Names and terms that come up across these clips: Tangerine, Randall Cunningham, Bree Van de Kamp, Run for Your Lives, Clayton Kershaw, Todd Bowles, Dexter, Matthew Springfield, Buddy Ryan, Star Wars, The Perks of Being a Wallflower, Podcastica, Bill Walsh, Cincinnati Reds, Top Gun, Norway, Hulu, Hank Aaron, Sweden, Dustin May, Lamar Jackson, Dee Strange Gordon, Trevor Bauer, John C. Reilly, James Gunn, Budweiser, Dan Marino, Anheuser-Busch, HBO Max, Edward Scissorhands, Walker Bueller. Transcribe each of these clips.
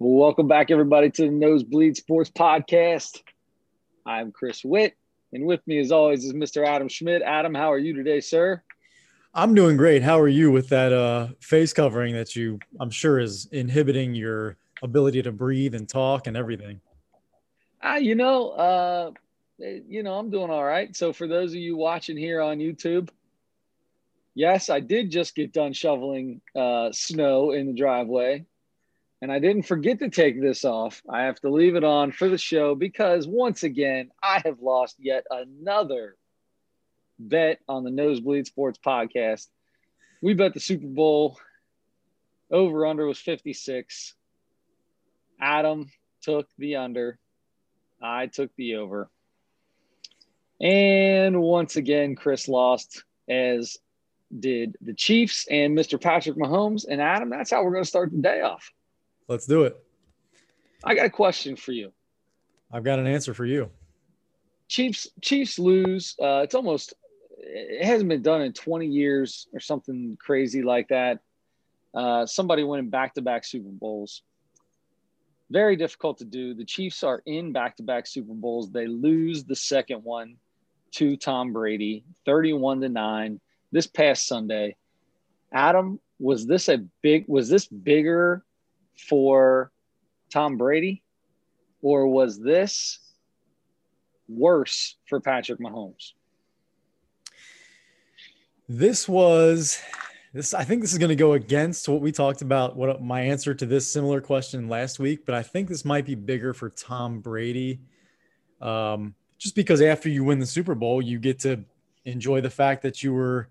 Well, welcome back, everybody, to the Nosebleed Sports Podcast. I'm Chris Witt, and with me, as always, is Mr. Adam Schmidt. Adam, how are you today, sir? I'm doing great. How are you with that face covering that you, I'm sure, is inhibiting your ability to breathe and talk and everything? You know, I'm doing all right. So for those of you watching here on YouTube, yes, I did just get done shoveling snow in the driveway. And I didn't forget to take this off. I have to leave it on for the show because, once again, I have lost yet another bet on the Nosebleed Sports Podcast. We bet the Super Bowl. Over-under was 56. Adam took the under. I took the over. And once again, Chris lost, as did the Chiefs and Mr. Patrick Mahomes. And, Adam, that's how we're going to start the day off. Let's do it. I got a question for you. I've got an answer for you. Chiefs lose. It hasn't been done in 20 years or something crazy like that. Somebody winning back-to-back Super Bowls. Very difficult to do. The Chiefs are in back-to-back Super Bowls. They lose the second one to Tom Brady, 31-9, this past Sunday. Adam, was this bigger for Tom Brady, or was this worse for Patrick Mahomes? I think this is going to go against what we talked about, what my answer to this similar question last week, but I think this might be bigger for Tom Brady. Just because after you win the Super Bowl, you get to enjoy the fact that you were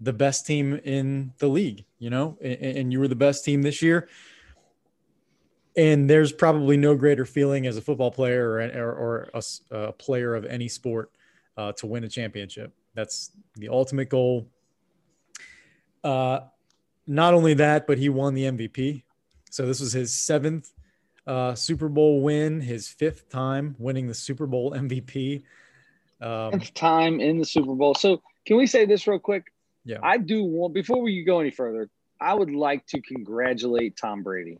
the best team in the league, you know, and you were the best team this year. And there's probably no greater feeling as a football player or a player of any sport to win a championship. That's the ultimate goal. Not only that, but he won the MVP. So this was his seventh Super Bowl win, his fifth time winning the Super Bowl MVP. Fifth time in the Super Bowl. So can we say this real quick? Yeah. Before we go any further, I would like to congratulate Tom Brady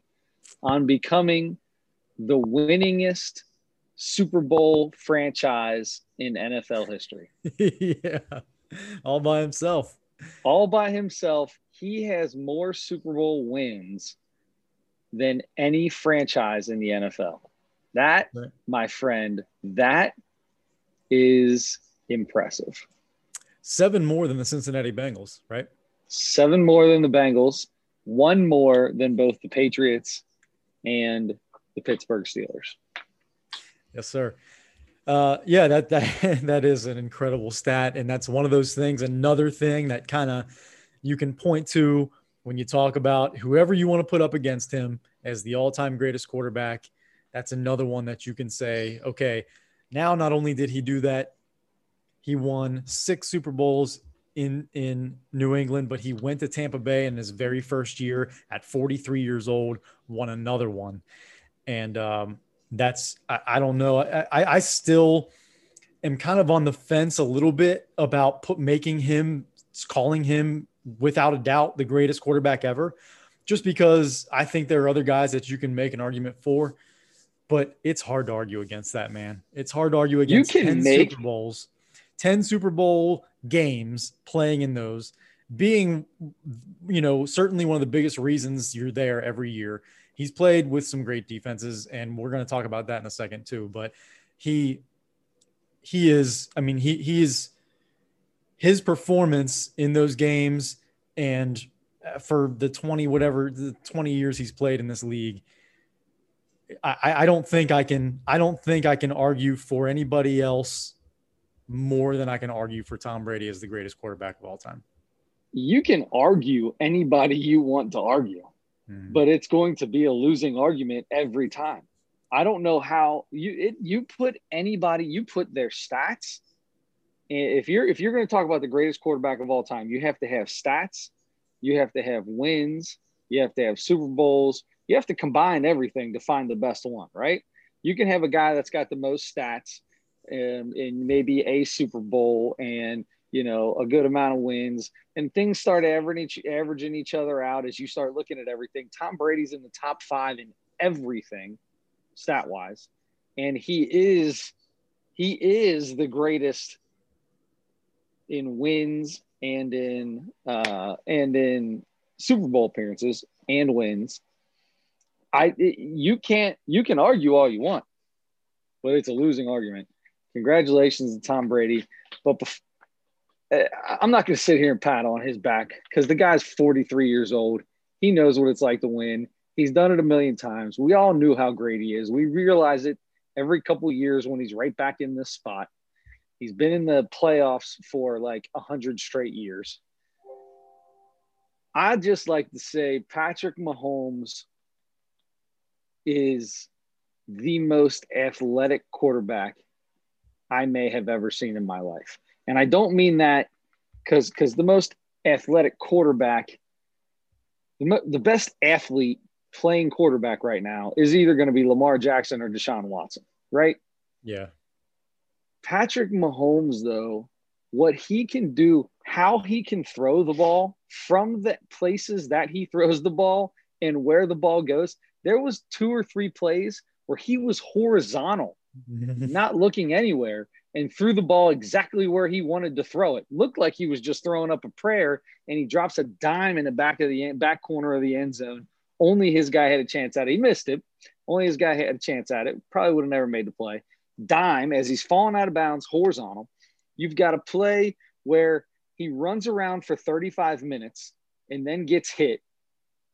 on becoming the winningest Super Bowl franchise in NFL history. Yeah, all by himself. All by himself. He has more Super Bowl wins than any franchise in the NFL. That, right, my friend, that is impressive. 7 more than the Cincinnati Bengals, right? 7 more than the Bengals, 1 more than both the Patriots and the Pittsburgh Steelers. Yes, sir. Yeah, that is an incredible stat, and that's one of those things. Another thing that kind of you can point to when you talk about whoever you want to put up against him as the all-time greatest quarterback. That's another one that you can say, okay, now not only did he do that, he won 6 Super Bowls in New England, but he went to Tampa Bay in his very first year at 43 years old, won another one. And that's, I don't know. I still am kind of on the fence a little bit about calling him without a doubt the greatest quarterback ever, just because I think there are other guys that you can make an argument for, but it's hard to argue against that, man. It's hard to argue against 10 Super Bowls. 10 Super Bowl games, playing in those, being, you know, certainly one of the biggest reasons you're there every year. He's played with some great defenses, and we're going to talk about that in a second too. But he is his performance in those games, and for the 20 years he's played in this league, I don't think I can argue for anybody else more than I can argue for Tom Brady as the greatest quarterback of all time. You can argue anybody you want to argue, but it's going to be a losing argument every time. I don't know how you put their stats. If you're going to talk about the greatest quarterback of all time, you have to have stats, you have to have wins, you have to have Super Bowls, you have to combine everything to find the best one, right? You can have a guy that's got the most stats and maybe a Super Bowl and, you know, a good amount of wins, and things start averaging each other out as you start looking at everything. Tom Brady's in the top 5 in everything stat wise. And he is the greatest in wins and in Super Bowl appearances and wins. You can argue all you want, but it's a losing argument. Congratulations to Tom Brady, but I'm not going to sit here and pat on his back because the guy's 43 years old. He knows what it's like to win. He's done it a million times. We all knew how great he is. We realize it every couple years when he's right back in this spot. He's been in the playoffs for like 100 straight years. I just like to say Patrick Mahomes is the most athletic quarterback I may have ever seen in my life. And I don't mean that because the most athletic quarterback, the best athlete playing quarterback right now is either going to be Lamar Jackson or Deshaun Watson, right? Yeah. Patrick Mahomes, though, what he can do, how he can throw the ball from the places that he throws the ball and where the ball goes, there was 2 or 3 plays where he was horizontal, not looking anywhere, and threw the ball exactly where he wanted to throw it. Looked like he was just throwing up a prayer, and he drops a dime in the back corner of the end zone. Only his guy had a chance at it. He missed it. Only his guy had a chance at it. Probably would have never made the play. Dime, as he's falling out of bounds, horizontal. You've got a play where he runs around for 35 minutes and then gets hit,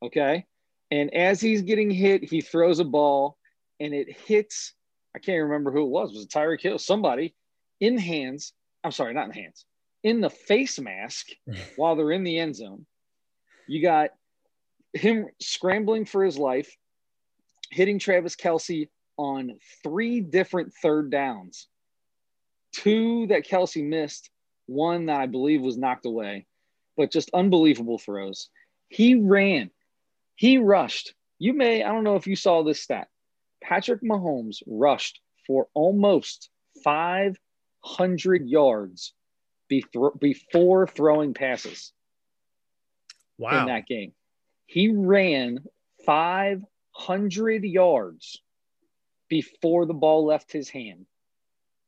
okay? And as he's getting hit, he throws a ball, and it hits – I can't remember who it was it Tyreek Hill? Somebody in hands – I'm sorry, not in hands. In the face mask while they're in the end zone. You got him scrambling for his life, hitting Travis Kelce on 3 different third downs. 2 that Kelce missed, 1 that I believe was knocked away, but just unbelievable throws. He ran. He rushed. I don't know if you saw this stat. Patrick Mahomes rushed for almost 500 yards before throwing passes. Wow. In that game. He ran 500 yards before the ball left his hand.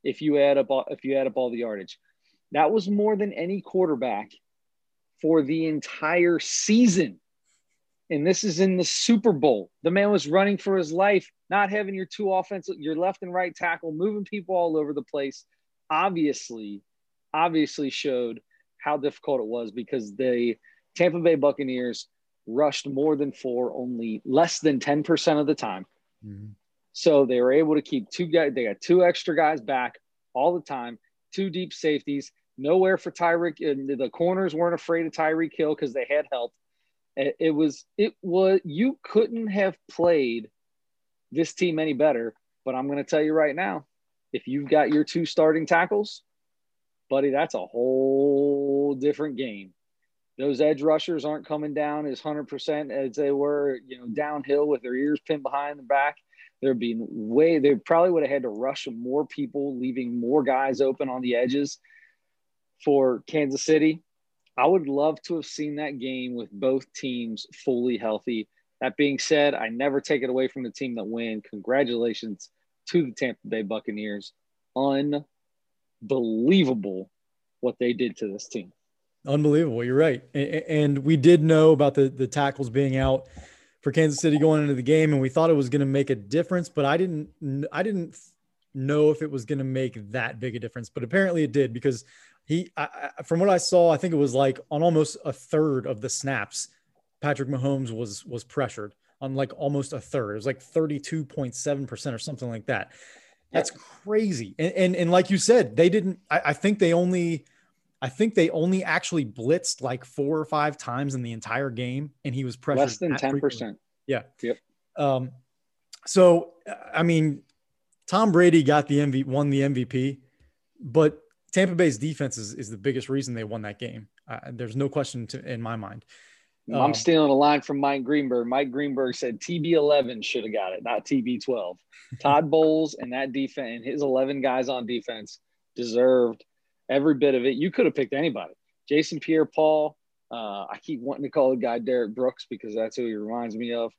If you add up all the yardage, that was more than any quarterback for the entire season. And this is in the Super Bowl. The man was running for his life, not having your left and right tackle, moving people all over the place. Obviously showed how difficult it was because the Tampa Bay Buccaneers rushed more than 4, only less than 10% of the time. Mm-hmm. So they were able to keep 2 guys. They got 2 extra guys back all the time, 2 deep safeties, nowhere for Tyreek. The corners weren't afraid of Tyreek Hill because they had help. You couldn't have played this team any better, but I'm going to tell you right now, if you've got your 2 starting tackles, buddy, that's a whole different game. Those edge rushers aren't coming down as 100% as they were, downhill with their ears pinned behind the back. They probably would have had to rush more people, leaving more guys open on the edges for Kansas City. I would love to have seen that game with both teams fully healthy. That being said, I never take it away from the team that win. Congratulations to the Tampa Bay Buccaneers. Unbelievable what they did to this team. Unbelievable. You're right. And we did know about the tackles being out for Kansas City going into the game, and we thought it was going to make a difference, but I didn't know if it was going to make that big a difference, but apparently it did because from what I saw, I think it was like on almost a third of the snaps, Patrick Mahomes was pressured on like almost a third. It was like 32.7% or something like that. That's crazy. And like you said, they didn't, I think they only actually blitzed like 4 or 5 times in the entire game. And he was pressured less than 10%. Frequently. Yeah. Yep. So, I mean, Tom Brady won the MVP, but Tampa Bay's defense is the biggest reason they won that game. There's no question in my mind. I'm stealing a line from Mike Greenberg. Mike Greenberg said TB11 should have got it, not TB12. Todd Bowles and that defense and his 11 guys on defense deserved every bit of it. You could have picked anybody. Jason Pierre-Paul. I keep wanting to call the guy Derek Brooks because that's who he reminds me of.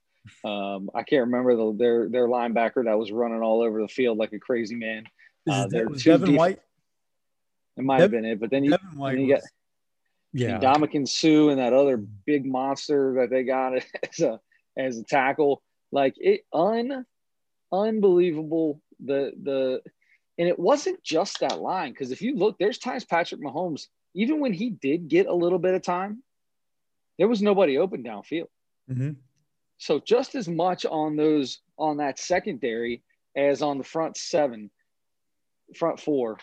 I can't remember their linebacker that was running all over the field like a crazy man. Devin White. It might have been it, but then you got Ndamukong Suh and that other big monster that they got as a tackle. Like it, unbelievable. And it wasn't just that line, because if you look, there's times Patrick Mahomes, even when he did get a little bit of time, there was nobody open downfield. Mm-hmm. So just as much on that secondary as on the front four,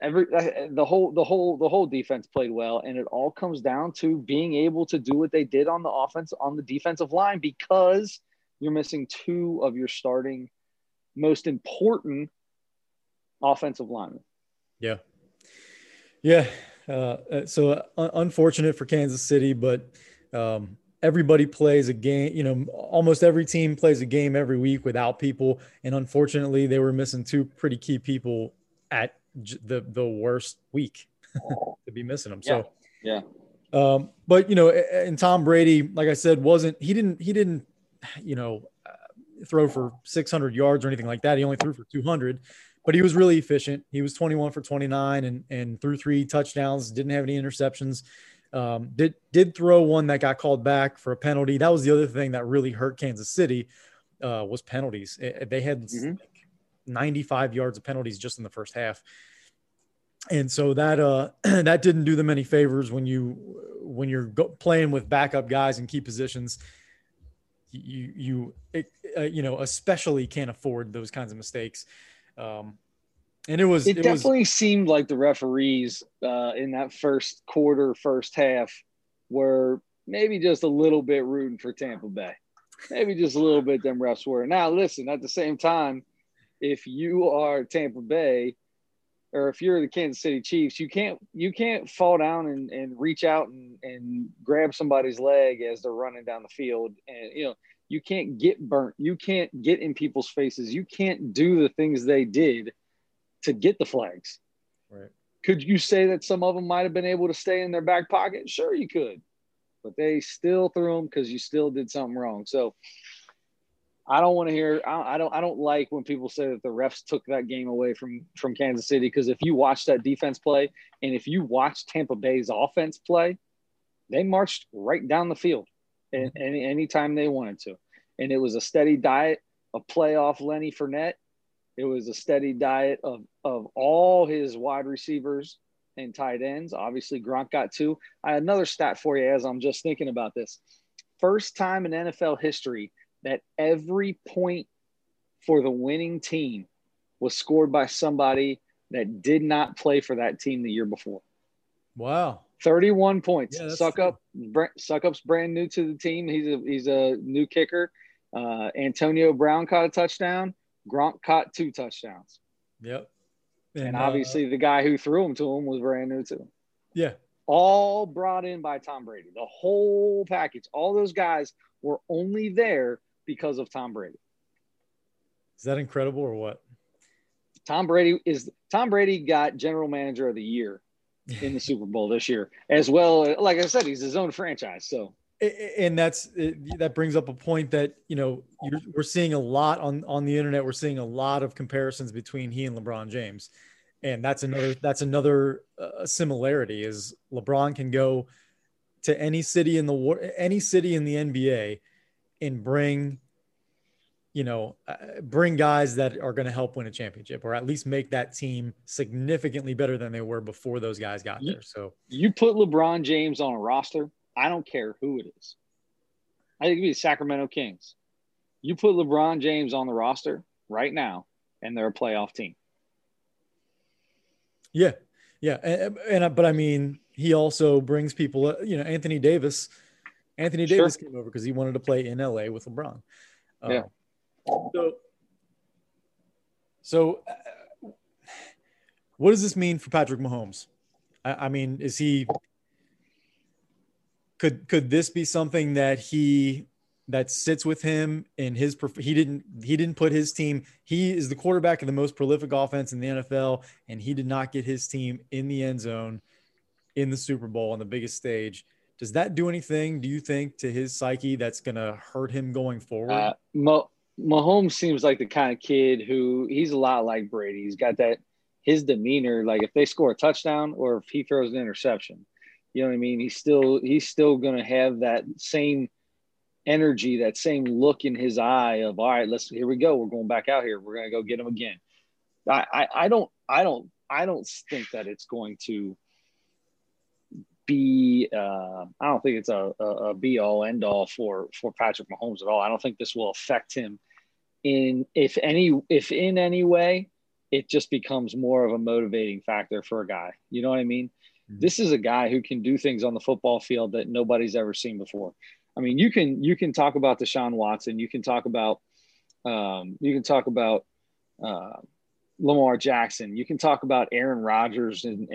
the whole defense played well, and it all comes down to being able to do what they did on the offense, on the defensive line, because you're missing two of your starting most important offensive linemen. Yeah. Yeah. Unfortunate for Kansas City, but everybody plays a game, you know, almost every team plays a game every week without people. And unfortunately they were missing two pretty key people at the worst week to be missing them. Yeah. So, yeah. But you know, and Tom Brady, like I said, he didn't, you know, throw for 600 yards or anything like that. He only threw for 200, but he was really efficient. He was 21 for 29 and threw 3 touchdowns, didn't have any interceptions. Did throw one that got called back for a penalty. That was the other thing that really hurt Kansas City was penalties. They had 95 yards of penalties just in the first half. And so that that didn't do them any favors when you're playing with backup guys in key positions. You especially can't afford those kinds of mistakes. And it definitely seemed like the referees in that first half were maybe just a little bit rooting for Tampa Bay. Maybe just a little bit them refs were. Now, listen, at the same time, if you are Tampa Bay or if you're the Kansas City Chiefs, you can't fall down and reach out and grab somebody's leg as they're running down the field. And, you know, you can't get burnt. You can't get in people's faces. You can't do the things they did to get the flags. Right. Could you say that some of them might have been able to stay in their back pocket? Sure you could, but they still threw them because you still did something wrong. So I don't want to hear. I don't like when people say that the refs took that game away from Kansas City, because if you watch that defense play and if you watch Tampa Bay's offense play, they marched right down the field anytime they wanted to, and it was a steady diet of playoff Lenny Fournette. It was a steady diet of all his wide receivers and tight ends. Obviously, Gronk got 2. I had another stat for you as I'm just thinking about this. First time in NFL history that every point for the winning team was scored by somebody that did not play for that team the year before. Wow. 31 points. Yeah, Suckup's brand new to the team. He's a new kicker. Antonio Brown caught a touchdown. Gronk caught 2 touchdowns. Yep. And obviously the guy who threw them to him was brand new to him. Yeah. All brought in by Tom Brady. The whole package. All those guys were only there because of Tom Brady. Is that incredible or what? Tom Brady got general manager of the year in the Super Bowl this year. As well, like I said, he's his own franchise, so. And that brings up a point that, you know, we're seeing a lot on the internet. We're seeing a lot of comparisons between he and LeBron James. And that's another similarity is LeBron can go to any city in the NBA and bring guys that are going to help win a championship, or at least make that team significantly better than they were before those guys got there. So you put LeBron James on a roster, I don't care who it is. I think it'd be the Sacramento Kings. You put LeBron James on the roster right now, and they're a playoff team. Yeah, yeah, but I mean, he also brings people. You know, Anthony Davis. Anthony Davis came over because he wanted to play in LA with LeBron. Yeah. So, what does this mean for Patrick Mahomes? I mean, is he? Could this be something that that sits with him in his he didn't put his team. He is the quarterback of the most prolific offense in the NFL, and he did not get his team in the end zone in the Super Bowl on the biggest stage. Does that do anything, do you think, to his psyche that's going to hurt him going forward? Mahomes seems like the kind of kid who, he's a lot like Brady. He's got that, his demeanor, like if they score a touchdown or if he throws an interception, you know what I mean? He's still going to have that same energy, that same look in his eye of, all right, here we go. We're going back out here. We're going to go get him again. I don't think that it's going to be, I don't think it's a be all end all for Patrick Mahomes at all. I don't think this will affect him in any way. It just becomes more of a motivating factor for a guy. You know what I mean? Mm-hmm. This is a guy who can do things on the football field that nobody's ever seen before. I mean, you can talk about Deshaun Watson. You can talk about, Lamar Jackson. You can talk about Aaron Rodgers and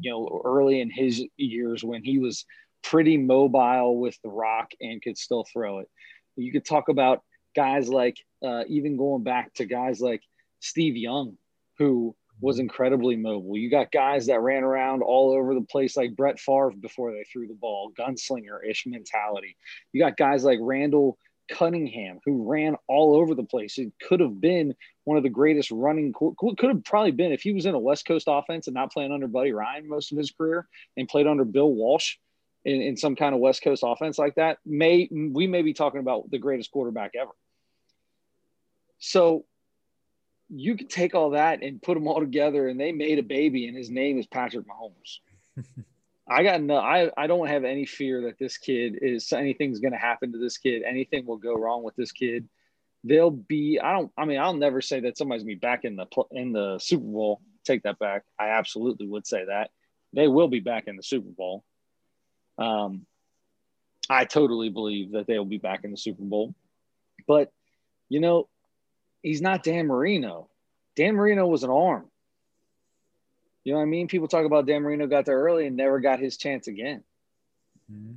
you know, early in his years when he was pretty mobile with the rock and could still throw it. You could talk about guys like, even going back to guys like Steve Young, who was incredibly mobile. You got guys that ran around all over the place like Brett Favre before they threw the ball, gunslinger-ish mentality. You got guys like Randall Cunningham, who ran all over the place. It could have been one of the greatest running, could have probably been, if he was in a West Coast offense and not playing under Buddy Ryan most of his career and played under Bill Walsh in some kind of West Coast offense like that, we may be talking about the greatest quarterback ever. So you can take all that and put them all together, and they made a baby, and his name is Patrick Mahomes. I don't have any fear that this kid is, anything's going to happen to this kid. Anything will go wrong with this kid. I'll never say that somebody's going to be back in the Super Bowl. Take that back. I absolutely would say that they will be back in the Super Bowl. I totally believe that they will be back in the Super Bowl, but you know, he's not Dan Marino. Dan Marino was an arm. You know what I mean? People talk about Dan Marino got there early and never got his chance again. Mm-hmm.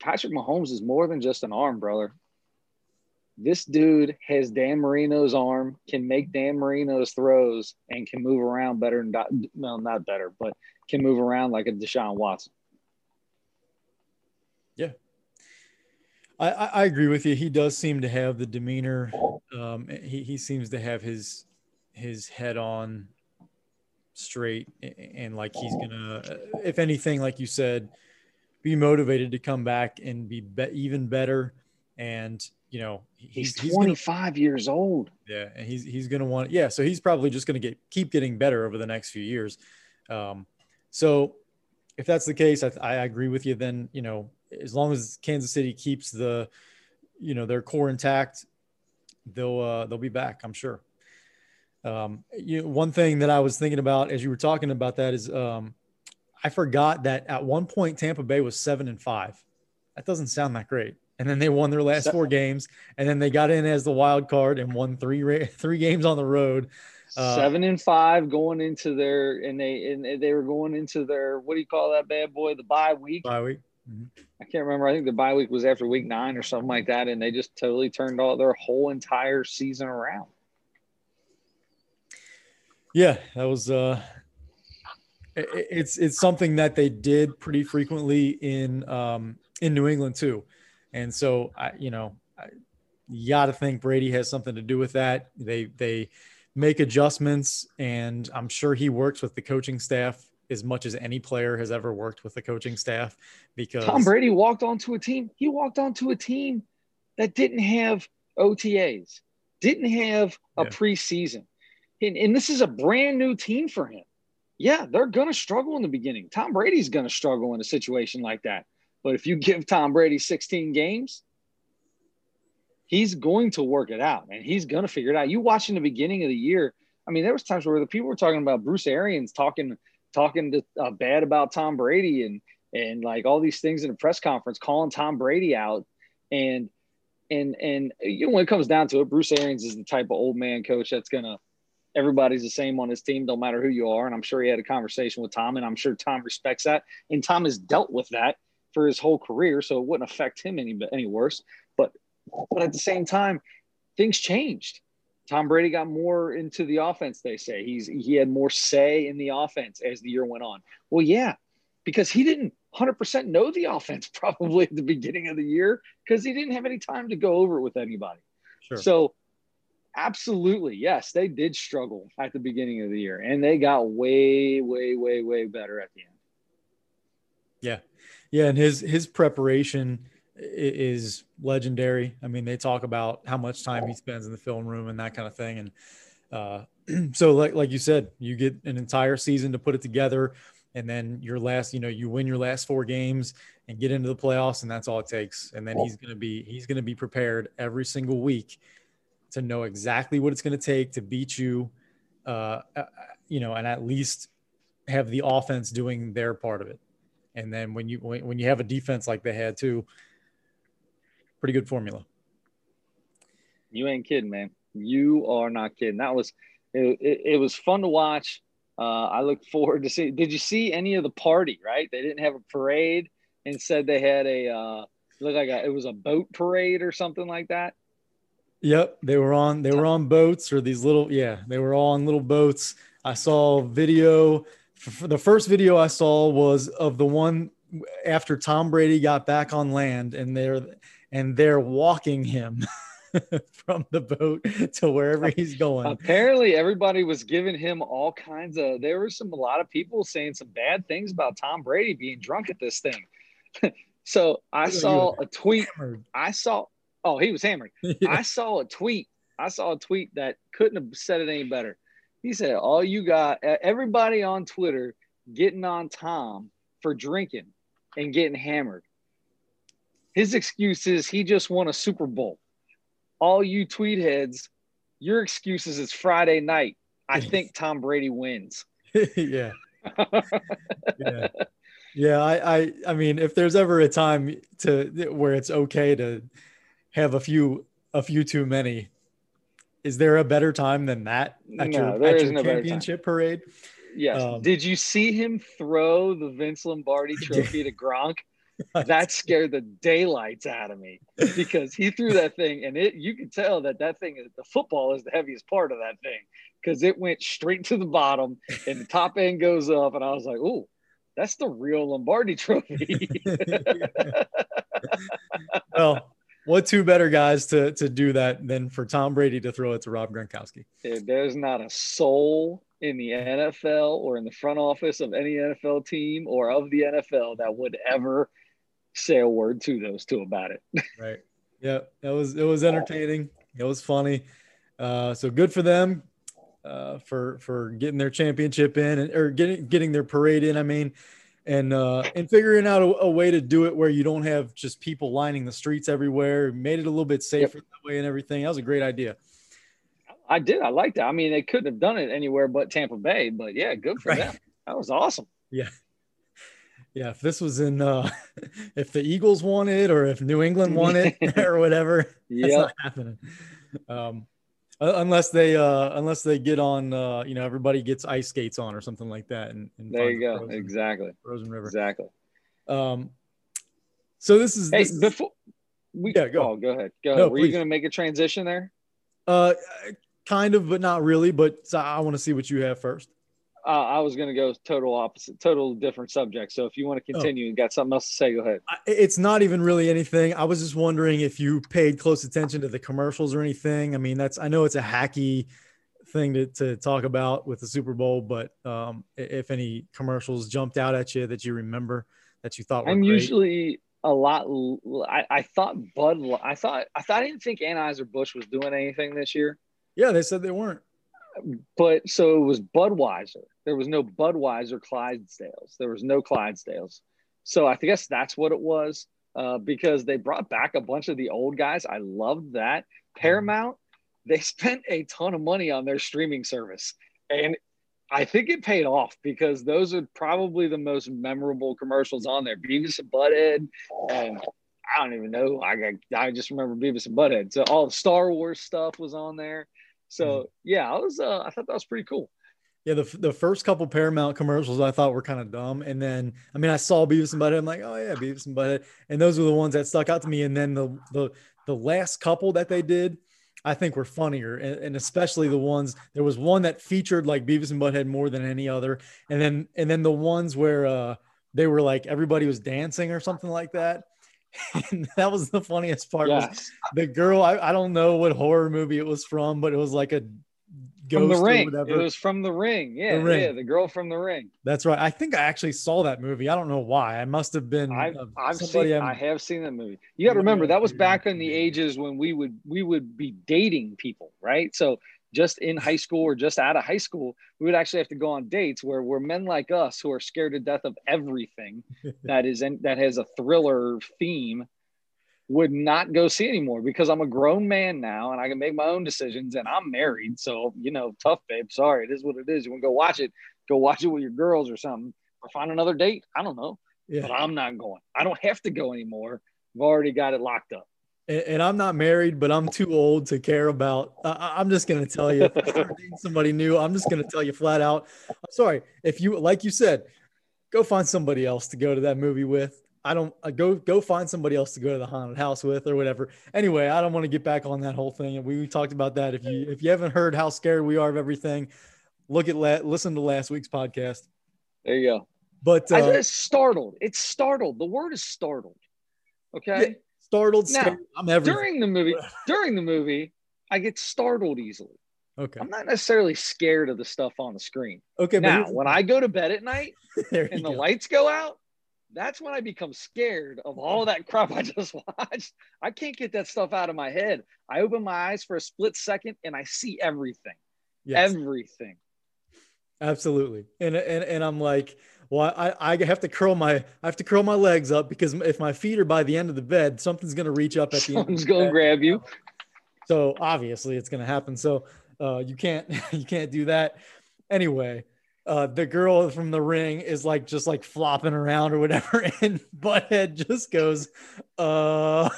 Patrick Mahomes is more than just an arm, brother. This dude has Dan Marino's arm, can make Dan Marino's throws, and can move around better. But can move around like a Deshaun Watson. Yeah. I agree with you. He does seem to have the demeanor. He seems to have his head on straight, and like he's gonna, if anything, like you said, be motivated to come back and be even better. And you know, he's 25 years old. Yeah, and he's gonna want. Yeah, so he's probably just gonna keep getting better over the next few years. So if that's the case, I agree with you. Then you know, as long as Kansas City keeps the, you know, their core intact, they'll be back, I'm sure. One thing that I was thinking about as you were talking about that is, I forgot that at one point Tampa Bay was 7-5. That doesn't sound that great. And then they won their last four games, and then they got in as the wild card and won three games on the road. 7-5 going into their, and they were going into their, what do you call that bad boy? The bye week. Bye week. Mm-hmm. I can't remember. I think the bye week was after week 9 or something like that, and they just totally turned all their whole entire season around. Yeah, that was it's something that they did pretty frequently in New England too, and so I you got to think Brady has something to do with that. They make adjustments, and I'm sure he works with the coaching staff as much as any player has ever worked with the coaching staff, because Tom Brady walked onto a team. He walked onto a team that didn't have OTAs, didn't have a preseason. And this is a brand new team for him. Yeah, they're going to struggle in the beginning. Tom Brady's going to struggle in a situation like that. But if you give Tom Brady 16 games, he's going to work it out, and he's going to figure it out. You watch in the beginning of the year, I mean, there was times where the people were talking about Bruce Arians talking bad about Tom Brady and like all these things in a press conference, calling Tom Brady out. And you know, when it comes down to it, Bruce Arians is the type of old man coach that's going to, everybody's the same on his team, don't matter who you are. And I'm sure he had a conversation with Tom, and I'm sure Tom respects that. And Tom has dealt with that for his whole career, so it wouldn't affect him any worse. But at the same time, things changed. Tom Brady got more into the offense, they say. He had more say in the offense as the year went on. Well, yeah, because he didn't 100% know the offense probably at the beginning of the year because he didn't have any time to go over it with anybody. Sure. So absolutely, yes, they did struggle at the beginning of the year, and they got way better at the end. Yeah. Yeah. And his preparation is legendary. I mean, they talk about how much time he spends in the film room and that kind of thing. And so like you said, you get an entire season to put it together, and then your last, you know, you win your last four games and get into the playoffs, and that's all it takes. And then he's going to be prepared every single week to know exactly what it's going to take to beat you, you know, and at least have the offense doing their part of it. And then when you have a defense like they had too, pretty good formula. You ain't kidding, man. You are not kidding. That was it was fun to watch. I look forward to see. Did you see any of the party? Right, they didn't have a parade. Instead, they had a it was a boat parade or something like that. Yep, they were on boats or these little. Yeah, they were all on little boats. I saw video. The first video I saw was of the one after Tom Brady got back on land, and they're walking him from the boat to wherever he's going. Apparently everybody was giving him all kinds of, there were a lot of people saying some bad things about Tom Brady being drunk at this thing. So I saw a tweet. Oh, he was hammered. Yeah. I saw a tweet that couldn't have said it any better. He said, all you got, everybody on Twitter getting on Tom for drinking and getting hammered. His excuse is he just won a Super Bowl. All you tweet heads, your excuse is it's Friday night. I think Tom Brady wins. Yeah. Yeah. Yeah. I mean, if there's ever a time to where it's okay to have a few too many, is there a better time than that at your championship parade? Yes. Did you see him throw the Vince Lombardi trophy to Gronk? That scared the daylights out of me because he threw that thing, and you could tell that thing, the football is the heaviest part of that thing because it went straight to the bottom and the top end goes up, and I was like, ooh, that's the real Lombardi trophy. Well, what two better guys to do that than for Tom Brady to throw it to Rob Gronkowski? There's not a soul in the NFL or in the front office of any NFL team or of the NFL that would ever say a word to those two about it. Right. Yeah. It was entertaining. It was funny. So good for them for getting their championship in or getting their parade in. I mean, and figuring out a way to do it where you don't have just people lining the streets everywhere. Made it a little bit safer that way and everything. That was a great idea. I did. I liked it. I mean, they couldn't have done it anywhere but Tampa Bay, but yeah, good for them. That was awesome. Yeah. Yeah. If this was if the Eagles won it or if New England won it or whatever, that's not happening. Unless they get on, you know, everybody gets ice skates on or something like that. And there you go. Exactly. Frozen River. Exactly. So this is, go ahead. No, were you going to make a transition there? Kind of, but not really, but I want to see what you have first. I was going to go total different subject. So if you want to continue and got something else to say, go ahead. It's not even really anything. I was just wondering if you paid close attention to the commercials or anything. I mean, I know it's a hacky thing to talk about with the Super Bowl, but if any commercials jumped out at you that you remember that you thought were great. Usually a lot. I thought I didn't think Anheuser-Busch was doing anything this year. Yeah, they said they weren't. But so it was Budweiser. There was no Budweiser Clydesdales. There was no Clydesdales. So I guess that's what it was because they brought back a bunch of the old guys. I loved that. Paramount, they spent a ton of money on their streaming service. And I think it paid off because those are probably the most memorable commercials on there. Beavis and Butthead, and I don't even know. I just remember Beavis and Butthead. So all the Star Wars stuff was on there. So yeah, I thought that was pretty cool. Yeah, the first couple Paramount commercials I thought were kind of dumb, and then I mean I saw Beavis and Butthead, I'm like, oh yeah, Beavis and Butthead, and those were the ones that stuck out to me. And then the last couple that they did, I think were funnier, and especially the ones there was one that featured like Beavis and Butthead more than any other, and then the ones where they were like, everybody was dancing or something like that. And that was the funniest part. Yeah. Was the girl, I don't know what horror movie it was from, but it was like a ghost from The Ring. Or whatever. It was from The Ring. Yeah, The Ring. Yeah, the girl from The Ring. That's right. I think I actually saw that movie. I don't know why. I must have been. I have seen that movie. You got to remember, that was back in the ages when we would be dating people, right? So just in high school or just out of high school, we would actually have to go on dates where we're men like us who are scared to death of everything that has a thriller theme would not go see anymore, because I'm a grown man now and I can make my own decisions and I'm married. So, you know, tough, babe. Sorry. It is what it is. You want to go watch it with your girls or something, or find another date. I don't know, but I'm not going. I don't have to go anymore. I've already got it locked up. And I'm not married, but I'm too old to care about. I'm just going to tell you, if I start dating somebody new, I'm just going to tell you flat out, I'm sorry. If you, like you said, go find somebody else to go to that movie with. I don't go find somebody else to go to the haunted house with or whatever. Anyway, I don't want to get back on that whole thing. And we talked about that. If you haven't heard how scared we are of everything, listen to last week's podcast. There you go. But it's startled. It's startled. The word is startled. Okay. Yeah. Startled, scared. Now, I'm everything. During the movie, I get startled easily. Okay. I'm not necessarily scared of the stuff on the screen. Okay. Now, but when I go to bed at night and the lights go out, that's when I become scared of all that crap I just watched. I can't get that stuff out of my head. I open my eyes for a split second and I see everything. Yes. Everything. Absolutely. And I'm like, well, I have to curl my legs up, because if my feet are by the end of the bed, something's going to reach up at the end. Someone's going to grab you. So obviously it's going to happen. So you can't do that. Anyway, the girl from The Ring is like just like flopping around or whatever, and Butthead just goes, yeah.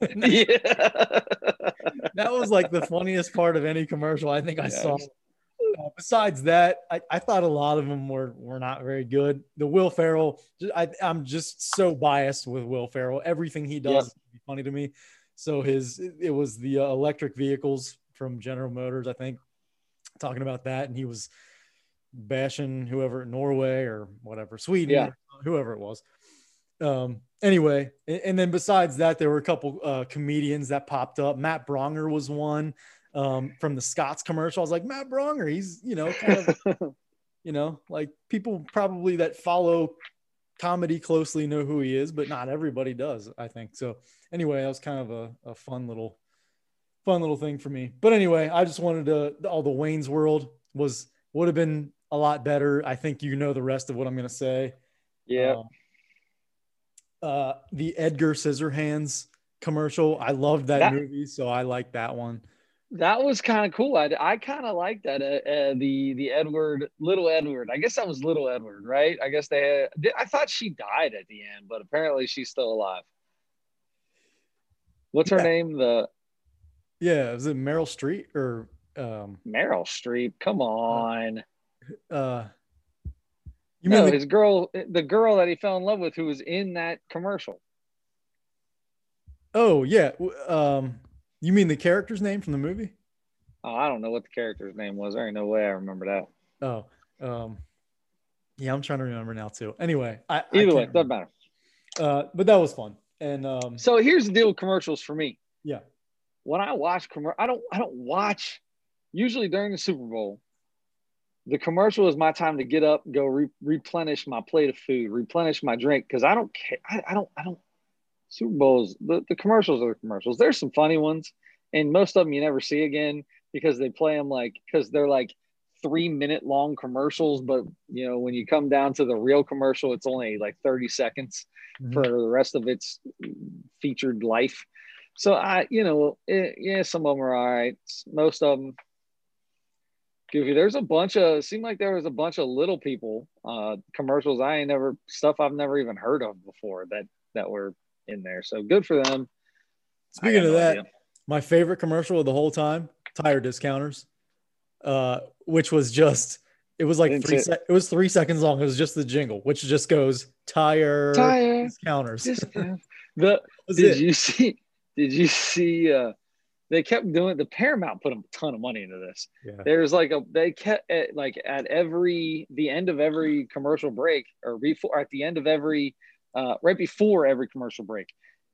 That was like the funniest part of any commercial I think I saw. Besides that, I thought a lot of them were not very good. The Will Ferrell, I'm just so biased with Will Ferrell. Everything he does is funny to me. So it was the electric vehicles from General Motors, I think, talking about that. And he was bashing whoever in Norway or whatever, Sweden, or whoever it was. Anyway, and then besides that, there were a couple comedians that popped up. Matt Bronger was one. From the Scott's commercial, I was like, Matt Bronger, he's, you know, kind of, you know, like people probably that follow comedy closely know who he is, but not everybody does, I think. So anyway, that was kind of a fun little thing for me. But anyway, I just wanted to, all the Wayne's World would have been a lot better. I think you know the rest of what I'm going to say. Yeah. The Edgar Scissorhands commercial, I loved that movie, so I like that one. That was kind of cool. I kind of liked that. The Little Edward. I guess that was Little Edward, right? I guess I thought she died at the end, but apparently she's still alive. What's her name? Is it Meryl Streep or Meryl Streep? Come on. You know his girl, the girl that he fell in love with, who was in that commercial. Oh yeah. You mean the character's name from the movie? Oh, I don't know what the character's name was. There ain't no way I remember that. Oh, yeah, I'm trying to remember now too. Anyway, either way, doesn't matter. But that was fun. And so here's the deal with commercials for me. Yeah. When I watch I don't watch. Usually during the Super Bowl, the commercial is my time to get up, go replenish my plate of food, replenish my drink, because I don't care. I don't. Super Bowls, the commercials are the commercials. There's some funny ones, and most of them you never see again because they play them because they're like 3-minute long commercials. But, you know, when you come down to the real commercial, it's only like 30 seconds for the rest of its featured life. So, some of them are all right. Most of them, goofy. Seemed like there was a bunch of little people commercials I've never even heard of before that were in there, so good for them. Speaking of that, my favorite commercial of the whole time, Tire Discounters, which was just, it was like it was 3 seconds long. It was just the jingle, which just goes Tire Discounters. Did you see they kept doing the Paramount put a ton of money into this. Yeah. There's like a, they kept at, like at every, the end of every commercial break or before at the end of every, right before every commercial break,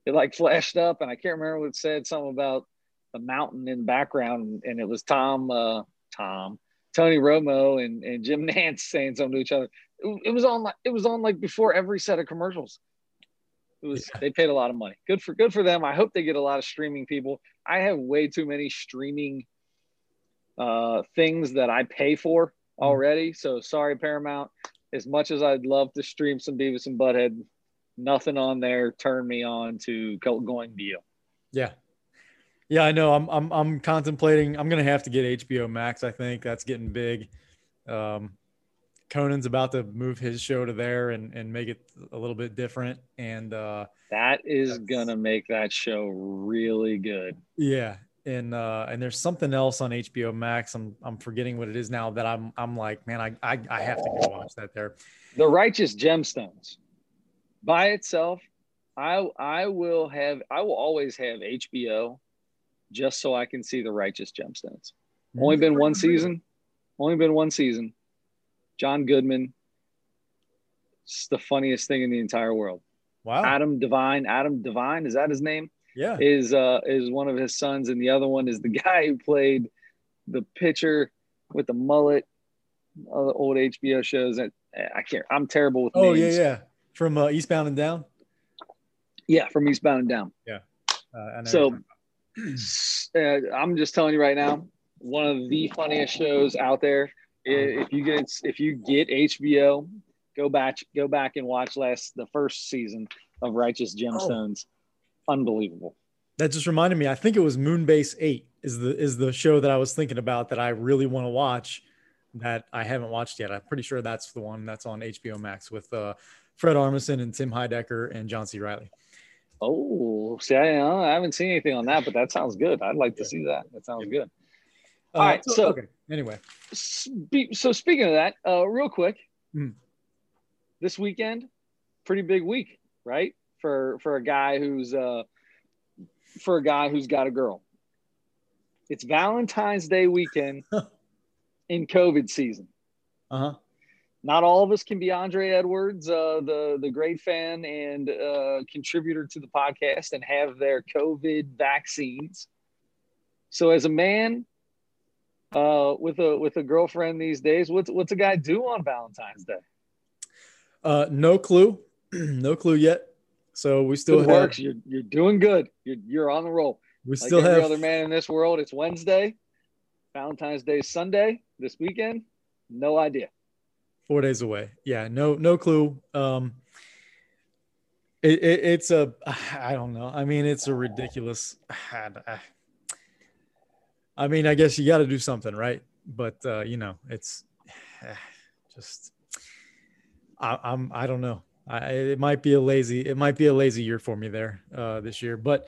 it like flashed up and I can't remember what it said, something about a mountain in the background. And it was Tony Romo and Jim Nantz saying something to each other. It was on like before every set of commercials. They paid a lot of money. Good for them. I hope they get a lot of streaming people. I have way too many streaming things that I pay for already. So sorry, Paramount. As much as I'd love to stream some Beavis and Butthead, nothing on there turned me on to going to you. Yeah. Yeah, I know. I'm contemplating. I'm going to have to get HBO Max. I think that's getting big. Conan's about to move his show to there and make it a little bit different. And that is going to make that show really good. Yeah. And there's something else on HBO Max. I'm forgetting what it is now that I'm like, man, I have to go watch that there. The Righteous Gemstones by itself. I will always have HBO just so I can see The Righteous Gemstones. Only been one season. John Goodman. It's the funniest thing in the entire world. Wow. Adam Devine, is that his name? Yeah. Is one of his sons, and the other one is the guy who played the pitcher with the mullet. Other old HBO shows that I can't. I'm terrible with names. Yeah. From Eastbound and Down. Yeah, from Eastbound and Down. Yeah. I'm just telling you right now, one of the funniest shows out there. If you get HBO, go back and watch the first season of Righteous Gemstones. Unbelievable. That just reminded me. I think it was Moonbase 8 is the show that I was thinking about that I really want to watch that I haven't watched yet. I'm pretty sure that's the one that's on HBO Max with Fred Armisen and Tim Heidecker and John C. Reilly. Oh, see, I haven't seen anything on that, but that sounds good. I'd like to see that. That sounds good. All right. So okay. Anyway, so speaking of that, real quick, this weekend, pretty big week, right? For a guy who's got a girl. It's Valentine's Day weekend in COVID season. Uh-huh. Not all of us can be Andre Edwards, the great fan and contributor to the podcast, and have their COVID vaccines. So as a man with a girlfriend these days, what's a guy do on Valentine's Day? No clue yet. So we still have, works. You're doing good. You're on the roll. We still have every other man in this world. It's Wednesday. Valentine's Day is Sunday this weekend. No idea. 4 days away. Yeah, no clue. It's I don't know. I mean, it's a ridiculous. I mean, I guess you got to do something, right? But it's just. I don't know. It might be a lazy year for me there this year, but.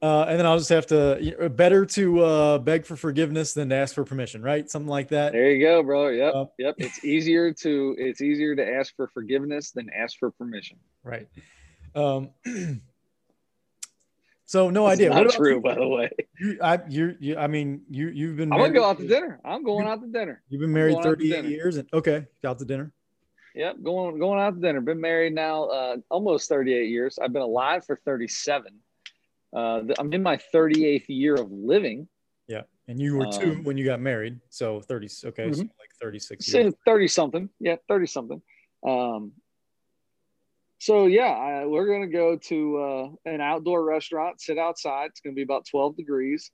And then I'll just have to better to beg for forgiveness than to ask for permission, right? Something like that. There you go, bro. Yep. Yep. It's easier to ask for forgiveness than ask for permission. Right. So no idea. Not true, by the way. You've been. I'm gonna go out to dinner. I'm going out to dinner. You've been married 38 years, and okay, out to dinner. Yep, going out to dinner. Been married now almost 38 years. I've been alive for 37. I'm in my 38th year of living. Yeah. And you were two when you got married. So 30. Okay. Mm-hmm. So like 36 years. 30 something. Yeah. 30 something. So yeah, we're going to go to an outdoor restaurant, sit outside. It's going to be about 12 degrees.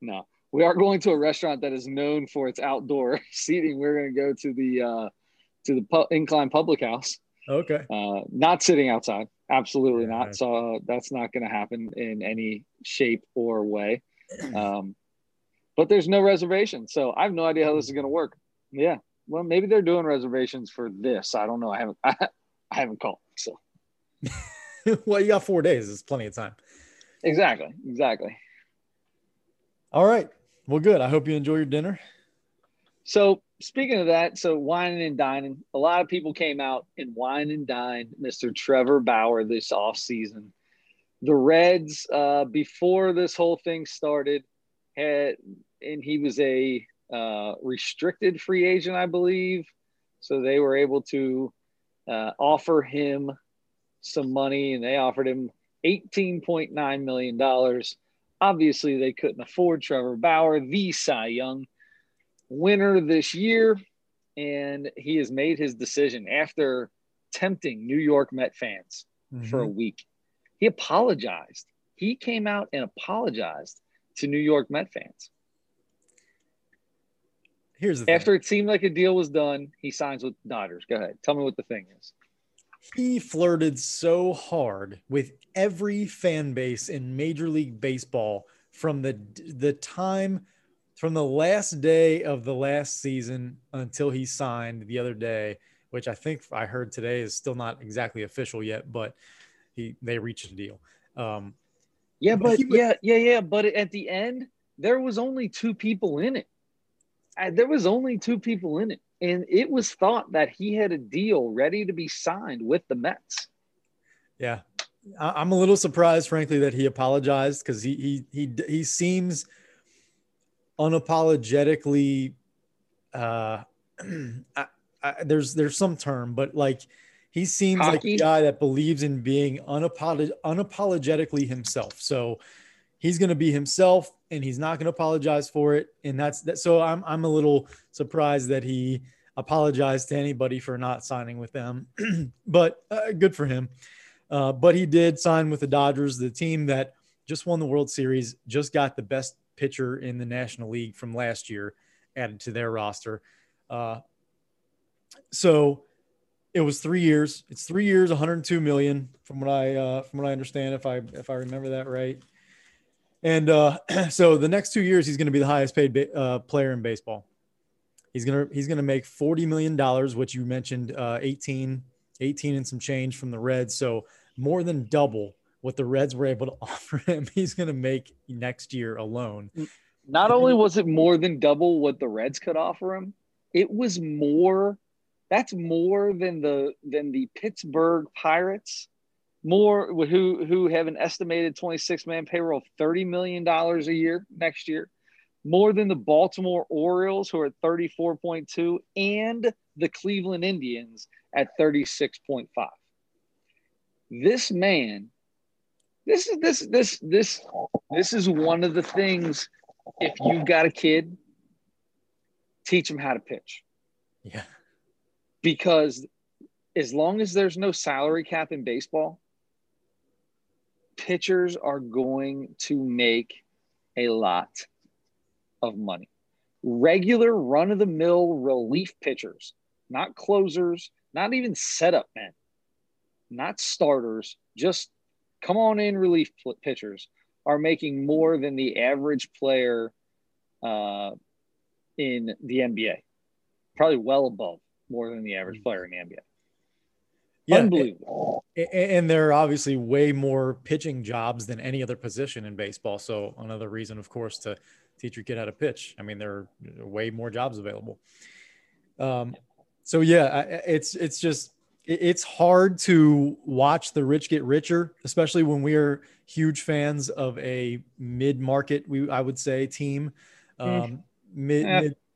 No, we are going to a restaurant that is known for its outdoor seating. We're going to go to the Incline Public House. Okay. Not sitting outside. Absolutely not. Right. So that's not going to happen in any shape or way. But there's no reservation. So I have no idea how this is going to work. Yeah. Well, maybe they're doing reservations for this. I don't know. I haven't called. So. Well, you got 4 days. It's plenty of time. Exactly. All right. Well, good. I hope you enjoy your dinner. So speaking of that, wining and dining, a lot of people came out and wine and dined Mr. Trevor Bauer this offseason. the Reds, before this whole thing started, and he was a restricted free agent, I believe. So they were able to offer him some money, and they offered him $18.9 million. Obviously, they couldn't afford Trevor Bauer, the Cy Young winner this year, and he has made his decision after tempting New York Met fans for a week. He apologized. He came out and apologized to New York Met fans. Here's the thing. After it seemed like a deal was done, he signs with the Dodgers. Go ahead. Tell me what the thing is. He flirted so hard with every fan base in Major League Baseball from the time, from the last day of the last season until he signed the other day, which I think I heard today is still not exactly official yet, but they reached a deal. But at the end, there was only two people in it. And it was thought that he had a deal ready to be signed with the Mets. Yeah. I'm a little surprised, frankly, that he apologized, because he seems unapologetically there's some term, but like he seems cocky, like a guy that believes in being unapologetically himself. So he's going to be himself, and he's not going to apologize for it. And that's that. So I'm a little surprised that he apologized to anybody for not signing with them, but good for him. But he did sign with the Dodgers, the team that just won the World Series, just got the best pitcher in the National League from last year added to their roster. So it was 3 years. It's 3 years, $102 million, from what I understand, if I remember that right. And so the next 2 years, he's going to be the highest paid player in baseball. He's going to make $40 million, which you mentioned, 18 and some change from the Reds. So more than double what the Reds were able to offer him. He's going to make next year alone. Not only was it more than double what the Reds could offer him, it was more. That's more than the Pittsburgh Pirates. More who have an estimated 26-man payroll of $30 million a year next year, more than the Baltimore Orioles, who are at 34.2, and the Cleveland Indians at 36.5. This man, this is one of the things. If you've got a kid, teach him how to pitch. Yeah, because as long as there's no salary cap in baseball, pitchers are going to make a lot of money. Regular run-of-the-mill relief pitchers, not closers, not even setup men, not starters, just come on in relief pitchers are making more than the average player in the NBA. Probably well above more than the average player in the NBA. Yeah, unbelievable. And there are obviously way more pitching jobs than any other position in baseball. So another reason, of course, to teach your kid how to pitch. I mean, there are way more jobs available. So yeah, it's just, it's hard to watch the rich get richer, especially when we are huge fans of a mid-market, I would say, team.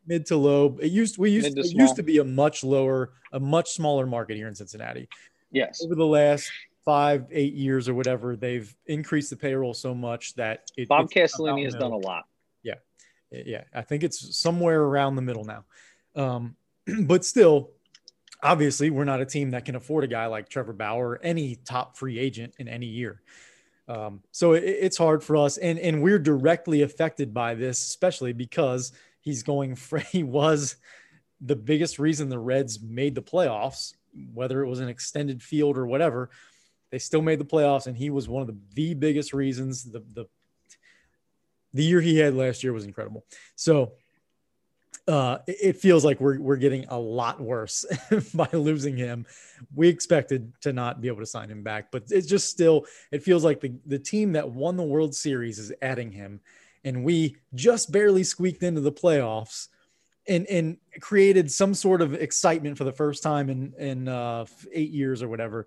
Mid to low. It used to be a much smaller market here in Cincinnati. Yes. Over the last 5-8 years or whatever, they've increased the payroll so much that Bob Castellini has done a lot. Yeah. Yeah. I think it's somewhere around the middle now. But still, obviously we're not a team that can afford a guy like Trevor Bauer, or any top free agent in any year. So it's hard for us, and we're directly affected by this, especially because he was the biggest reason the Reds made the playoffs, whether it was an extended field or whatever. They still made the playoffs, and he was one of the biggest reasons. The year he had last year was incredible. So it feels like we're getting a lot worse by losing him. We expected to not be able to sign him back, but it's just still, it feels like the team that won the World Series is adding him. And we just barely squeaked into the playoffs and created some sort of excitement for the first time in 8 years or whatever.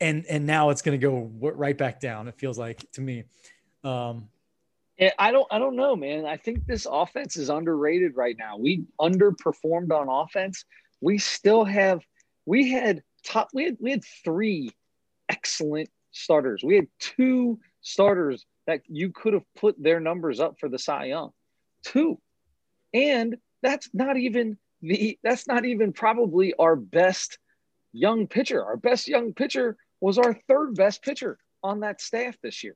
and now it's going to go right back down. It feels like to me. I don't know, man. I think this offense is underrated right now. We underperformed on offense. We still have, we had three excellent starters. We had two starters that you could have put their numbers up for the Cy Young. Two. And that's not even probably our best young pitcher. Our best young pitcher was our third best pitcher on that staff this year.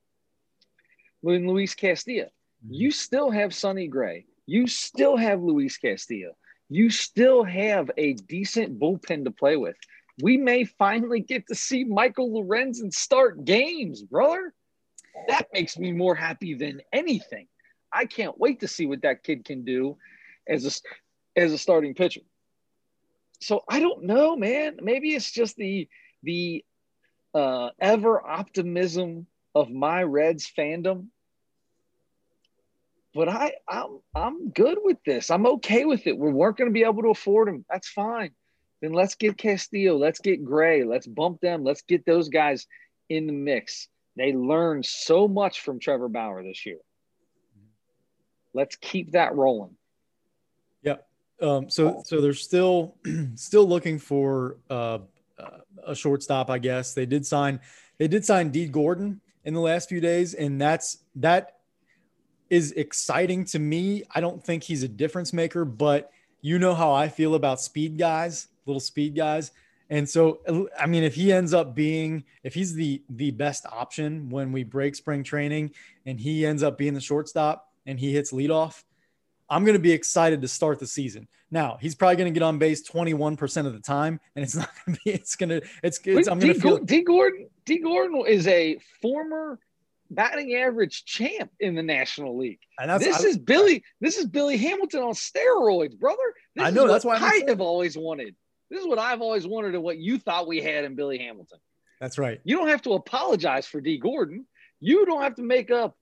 Luis Castillo. You still have Sonny Gray. You still have Luis Castillo. You still have a decent bullpen to play with. We may finally get to see Michael Lorenzen start games, brother. That makes me more happy than anything. I can't wait to see what that kid can do as a starting pitcher. So I don't know, man. Maybe it's just the ever optimism of my Reds fandom. But I'm good with this. I'm okay with it. We weren't going to be able to afford him. That's fine. Then let's get Castillo. Let's get Gray. Let's bump them. Let's get those guys in the mix. They learned so much from Trevor Bauer this year. Let's keep that rolling. Yep. So they're still looking for a shortstop, I guess. They did sign Dee Gordon in the last few days, and that is exciting to me. I don't think he's a difference maker, but you know how I feel about little speed guys. And so, I mean, if he ends up being, if he's the best option when we break spring training and he ends up being the shortstop and he hits leadoff, I'm going to be excited to start the season. Now, he's probably going to get on base 21% of the time, and it's not going to be, Dee Gordon is a former batting average champ in the National League. And this is Billy Hamilton on steroids, brother. This I know. That's what I have always wanted. This is what I've always wanted and what you thought we had in Billy Hamilton. That's right. You don't have to apologize for Dee Gordon. You don't have to make up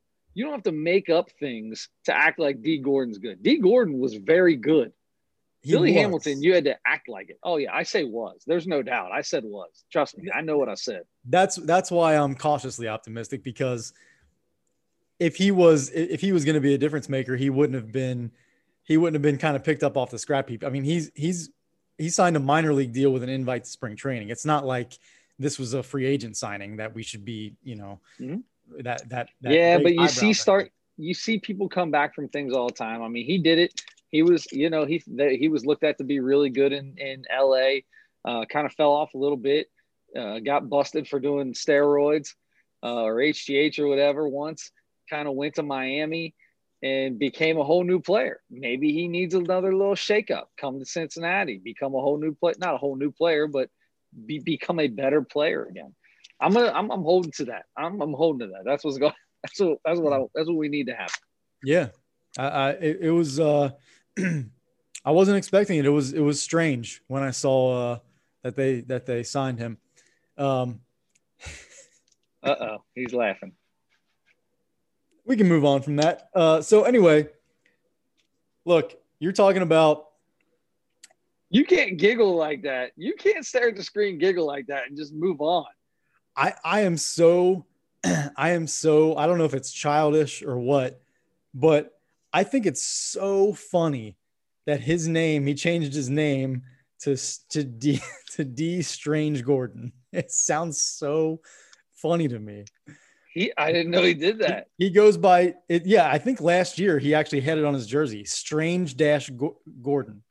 things to act like Dee Gordon's good. Dee Gordon was very good. Billy Hamilton, you had to act like it. Oh, yeah, I say was. There's no doubt. I said was. Trust me, I know what I said. That's why I'm cautiously optimistic, because if he was going to be a difference maker, he wouldn't have been kind of picked up off the scrap heap. I mean, he signed a minor league deal with an invite to spring training. It's not like this was a free agent signing that we should be, you know. Mm-hmm. But you see people come back from things all the time. I mean, he did it. He was, you know, he was looked at to be really good in LA, kind of fell off a little bit, got busted for doing steroids or HGH or whatever once, kind of went to Miami and became a whole new player. Maybe he needs another little shakeup, come to Cincinnati, become a whole new player, not a whole new player, but become a better player again. I'm holding to that. I'm holding to that. That's what's going. That's what we need to happen. Yeah, it was. I wasn't expecting it. It was strange when I saw that they signed him. He's laughing. We can move on from that. So anyway, look, you're talking about. You can't giggle like that. You can't stare at the screen, giggle like that, and just move on. I am so, I don't know if it's childish or what, but I think it's so funny that he changed his name to Dee Strange Gordon. It sounds so funny to me. I didn't know he did that. He goes by it. Yeah. I think last year he actually had it on his jersey, Strange-Gordon,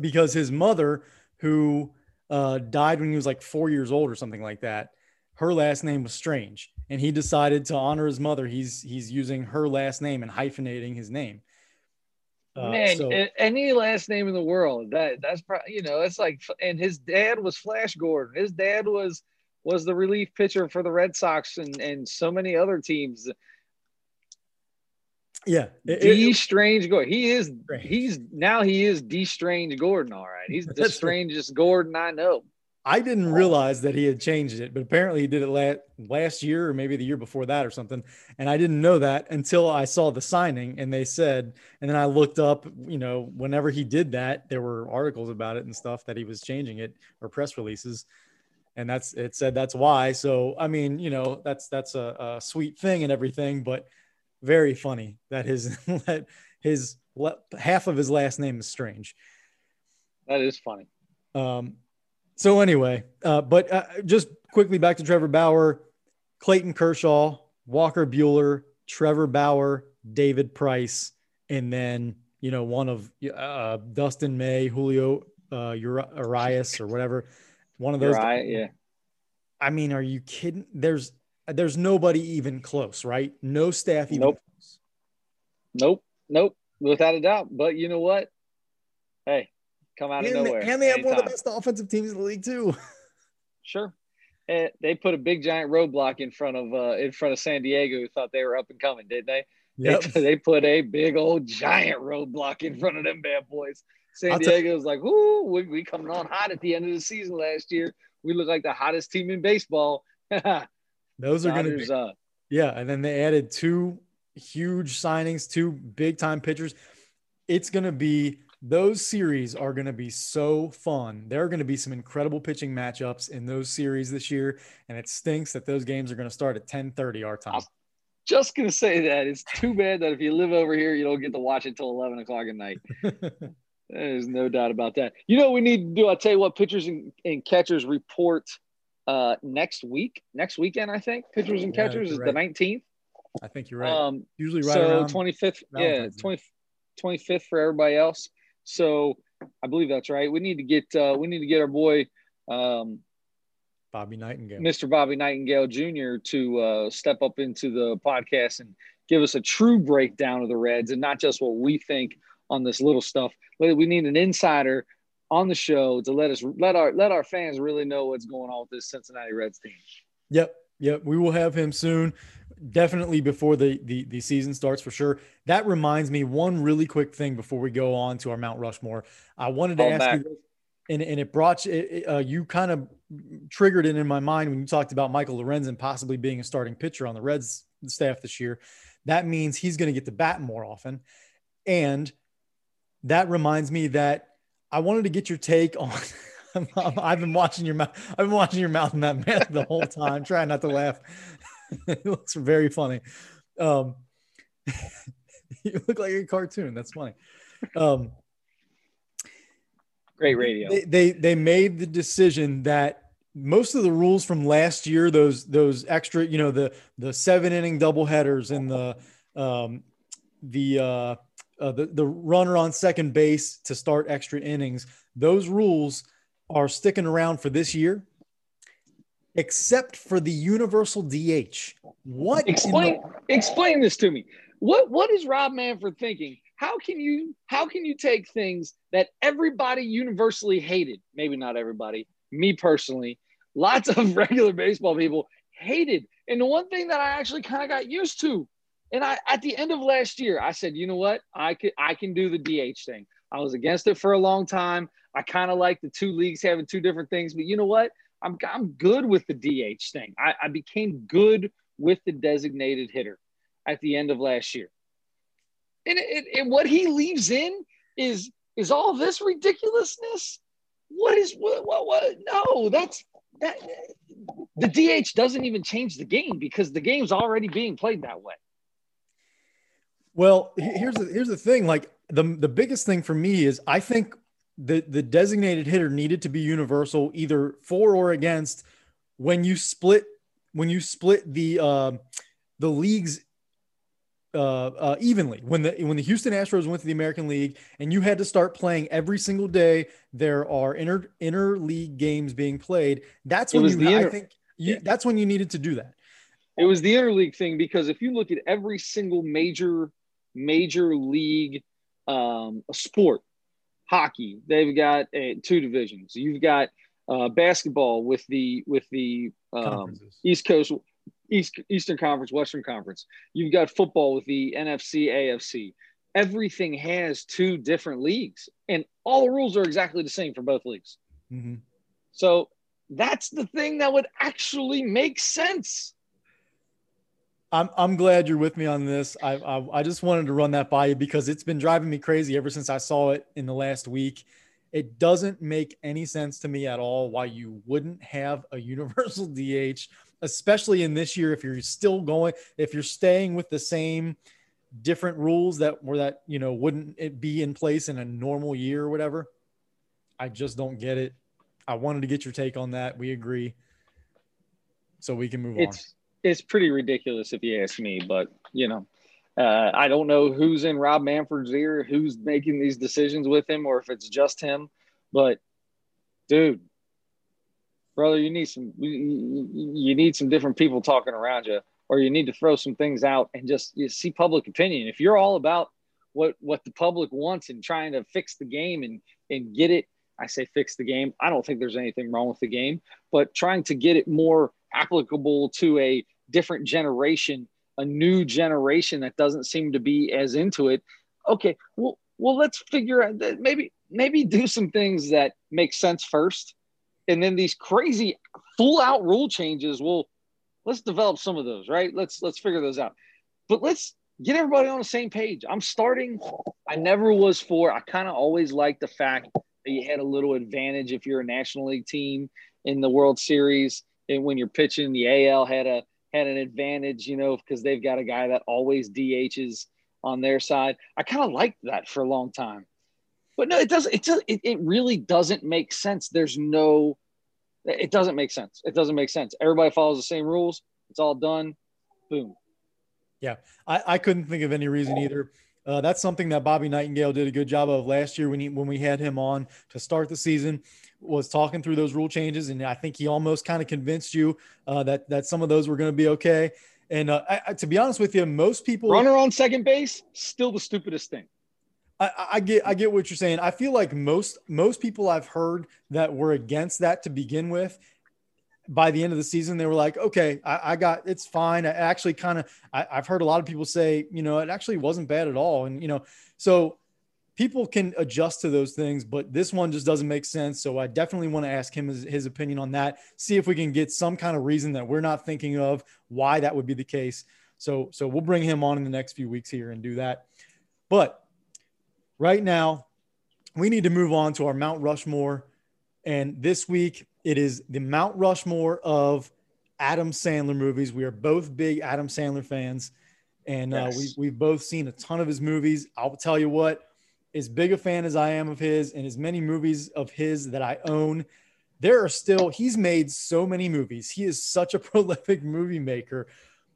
because his mother, who, died when he was like 4 years old or something like that. Her last name was Strange, and he decided to honor his mother. He's using her last name and hyphenating his name. Any last name in the world, that's probably, you know, it's like. And his dad was Flash Gordon. His dad was the relief pitcher for the Red Sox and so many other teams. Yeah, Dee Strange Gordon. He is Dee Strange Gordon. All right, he's the strangest Gordon I know. I didn't realize that he had changed it, but apparently he did it last year or maybe the year before that or something. And I didn't know that until I saw the signing, and they said, and then I looked up. You know, whenever he did that, there were articles about it and stuff that he was changing it, or press releases. And it said that's why. So, I mean, you know, that's a sweet thing and everything, but very funny that his half of his last name is Strange. That is funny. So anyway, but just quickly back to Trevor Bauer, Clayton Kershaw, Walker Bueller, Trevor Bauer, David Price, and then, you know, one of Dustin May, Julio Urias or whatever. One of those. Right, yeah. I mean, are you kidding? There's nobody even close, right? No staff even close. Nope. Without a doubt. But you know what? Hey, come out of nowhere. And they have one of the best offensive teams in the league too. Sure. And they put a big giant roadblock in front of San Diego, who thought they were up and coming, didn't they? Yep. They put a big old giant roadblock in front of them bad boys. San Diego's like, ooh, we coming on hot at the end of the season last year. We look like the hottest team in baseball. Those are going to be yeah, and then they added two huge signings, two big-time pitchers. It's going to be – those series are going to be so fun. There are going to be some incredible pitching matchups in those series this year, and it stinks that those games are going to start at 10:30 our time. Just going to say that. It's too bad that if you live over here, you don't get to watch it till 11 o'clock at night. There's no doubt about that. You know what we need to do? I'll tell you what, pitchers and catchers report next weekend, I think. Pitchers and catchers is right. The 19th. I think you're right. Usually right around 25th. Valentine's, yeah, 25th for everybody else. So I believe that's right. We need to get our boy Bobby Nightingale, Mr. Bobby Nightingale Jr. to step up into the podcast and give us a true breakdown of the Reds and not just what we think on this little stuff. We need an insider on the show to let our fans really know what's going on with this Cincinnati Reds team. Yep. We will have him soon. Definitely before the season starts for sure. That reminds me one really quick thing before we go on to our Mount Rushmore. I wanted to ask you, and it brought you kind of triggered it in my mind when you talked about Michael Lorenzen possibly being a starting pitcher on the Reds staff this year. That means he's going to get to bat more often. And that reminds me that I wanted to get your take on. I've been watching your mouth and that math the whole time, trying not to laugh. It looks very funny. You look like a cartoon. That's funny. Great radio. They made the decision that most of the rules from last year, those extra, you know, the 7-inning doubleheaders and the runner on second base to start extra innings. Those rules are sticking around for this year, except for the universal DH. What? Explain this to me. What is Rob Manfred thinking? How can you take things that everybody universally hated? Maybe not everybody. Me personally, lots of regular baseball people hated. And the one thing that I actually kind of got used to. And I, at the end of last year, I said, you know what? I can do the DH thing. I was against it for a long time. I kind of like the two leagues having two different things, but you know what? I'm good with the DH thing. I became good with the designated hitter at the end of last year. And it what he leaves in is all this ridiculousness. What? No, that's the DH doesn't even change the game because the game's already being played that way. Well, here's the thing. Like the biggest thing for me is I think the designated hitter needed to be universal, either for or against. When you split the leagues evenly, when the Houston Astros went to the American League and you had to start playing every single day, there are interleague games being played. That's when you needed to do that. It was the interleague thing because if you look at every single major league sport, hockey, they've got two divisions. You've got basketball with the Eastern Conference, Western Conference. You've got football with the NFC, AFC. Everything has two different leagues, and all the rules are exactly the same for both leagues. Mm-hmm. So that's the thing that would actually make sense. I'm glad you're with me on this. I just wanted to run that by you because it's been driving me crazy ever since I saw it in the last week. It doesn't make any sense to me at all why you wouldn't have a universal DH, especially in this year. If you're still going, if you're staying with the same different rules that were that, you know, wouldn't it be in place in a normal year or whatever? I just don't get it. I wanted to get your take on that. We agree. So we can move on. It's pretty ridiculous if you ask me, but you know, I don't know who's in Rob Manfred's ear, who's making these decisions with him, or if it's just him. But, dude, brother, you need some different people talking around you, or you need to throw some things out and just see public opinion. If you're all about what the public wants and trying to fix the game and get it, I say fix the game. I don't think there's anything wrong with the game, but trying to get it more applicable to a different generation, a new generation that doesn't seem to be as into it. Okay, well, let's figure out that maybe do some things that make sense first. And then these crazy full out rule changes, well, let's develop some of those, right? Let's figure those out. But let's get everybody on the same page. I never was for, I kind of always liked the fact that you had a little advantage if you're a National League team in the World Series. And when you're pitching, the AL had an advantage, you know, because they've got a guy that always DHs on their side. I kind of liked that for a long time, but no, it really doesn't make sense. It doesn't make sense. It doesn't make sense. Everybody follows the same rules. It's all done. Boom. Yeah. I couldn't think of any reason either. That's something that Bobby Nightingale did a good job of last year when we had him on to start the season, was talking through those rule changes. And I think he almost kind of convinced you that some of those were going to be okay. And I, to be honest with you, most people – runner on second base, still the stupidest thing. I get what you're saying. I feel like most people I've heard that were against that to begin with, by the end of the season, they were like, okay, it's fine. I've heard a lot of people say, you know, it actually wasn't bad at all. And, you know, so people can adjust to those things, but this one just doesn't make sense. So I definitely want to ask him his opinion on that. See if we can get some kind of reason that we're not thinking of why that would be the case. So we'll bring him on in the next few weeks here and do that. But right now we need to move on to our Mount Rushmore. And this week, it is the Mount Rushmore of Adam Sandler movies. We are both big Adam Sandler fans, and yes, we've both seen a ton of his movies. I'll tell you what, as big a fan as I am of his and as many movies of his that I own, he's made so many movies. He is such a prolific movie maker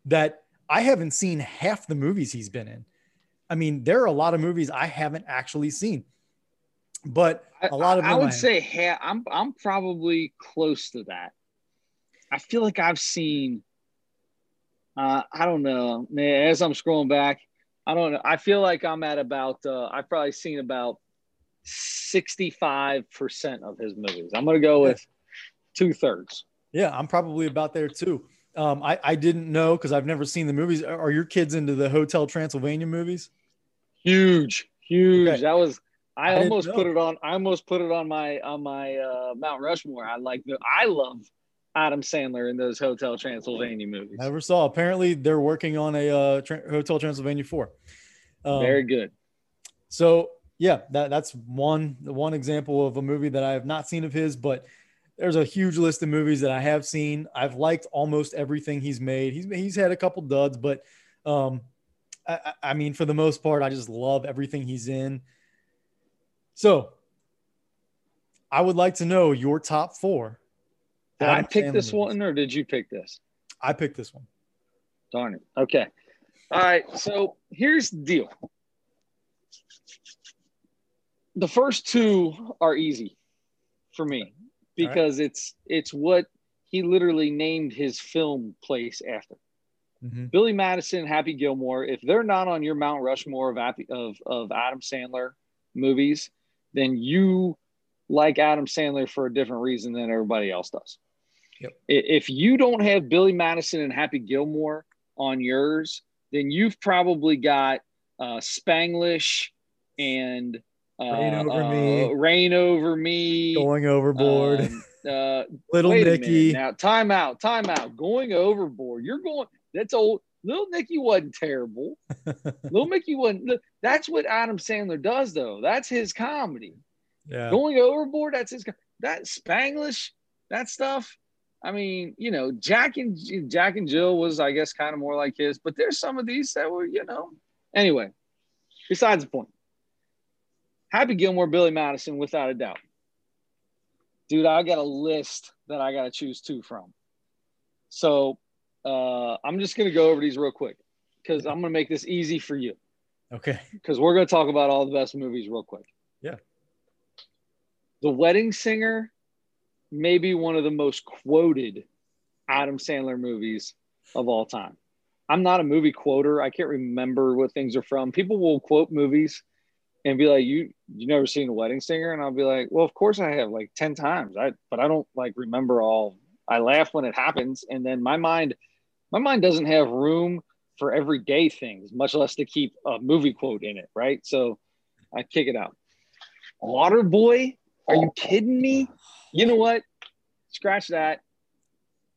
that I haven't seen half the movies he's been in. I mean, there are a lot of movies I haven't actually seen. But a lot of them I would say, hey, I'm probably close to that. I feel like I've seen, I don't know, man, as I'm scrolling back, I don't know. I feel like I'm at about, I've probably seen about 65% of his movies. I'm going to go with 2/3. Yeah, I'm probably about there too. I didn't know because I've never seen the movies. Are your kids into the Hotel Transylvania movies? Huge. Okay. That was... I almost put it on my Mount Rushmore. I love Adam Sandler in those Hotel Transylvania movies. Never saw. Apparently, they're working on a Hotel Transylvania 4. Very good. So yeah, that's one example of a movie that I have not seen of his, but there's a huge list of movies that I have seen. I've liked almost everything he's made. He's had a couple duds, but I mean, for the most part, I just love everything he's in. So, I would like to know your top four. Did I pick this one or did you pick this? I picked this one. Darn it. Okay. All right. So, here's the deal. The first two are easy for me because it's what he literally named his film place after. Mm-hmm. Billy Madison, Happy Gilmore. If they're not on your Mount Rushmore of Adam Sandler movies, then you like Adam Sandler for a different reason than everybody else does. Yep. If you don't have Billy Madison and Happy Gilmore on yours, then you've probably got Spanglish and Rain Over Me, Going Overboard, Little Nicky. Now, time out. Going Overboard. That's old. Little Nicky wasn't terrible. Little Nicky wasn't. That's what Adam Sandler does, though. That's his comedy. Yeah. Going overboard, that's his guy. That Spanglish, that stuff. I mean, you know, Jack and Jill was, I guess, kind of more like his. But there's some of these that were, you know. Anyway, besides the point. Happy Gilmore, Billy Madison, without a doubt. Dude, I got a list that I got to choose two from. So I'm just going to go over these real quick because I'm going to make this easy for you. Okay. Because we're going to talk about all the best movies real quick. Yeah. The Wedding Singer may be one of the most quoted Adam Sandler movies of all time. I'm not a movie quoter. I can't remember what things are from. People will quote movies and be like, you never seen The Wedding Singer? And I'll be like, well, of course I have, like 10 times. But I don't like remember all. I laugh when it happens. And then my mind doesn't have room for everyday things, much less to keep a movie quote in it, right? So I kick it out. Waterboy? Are you kidding me? You know what? Scratch that.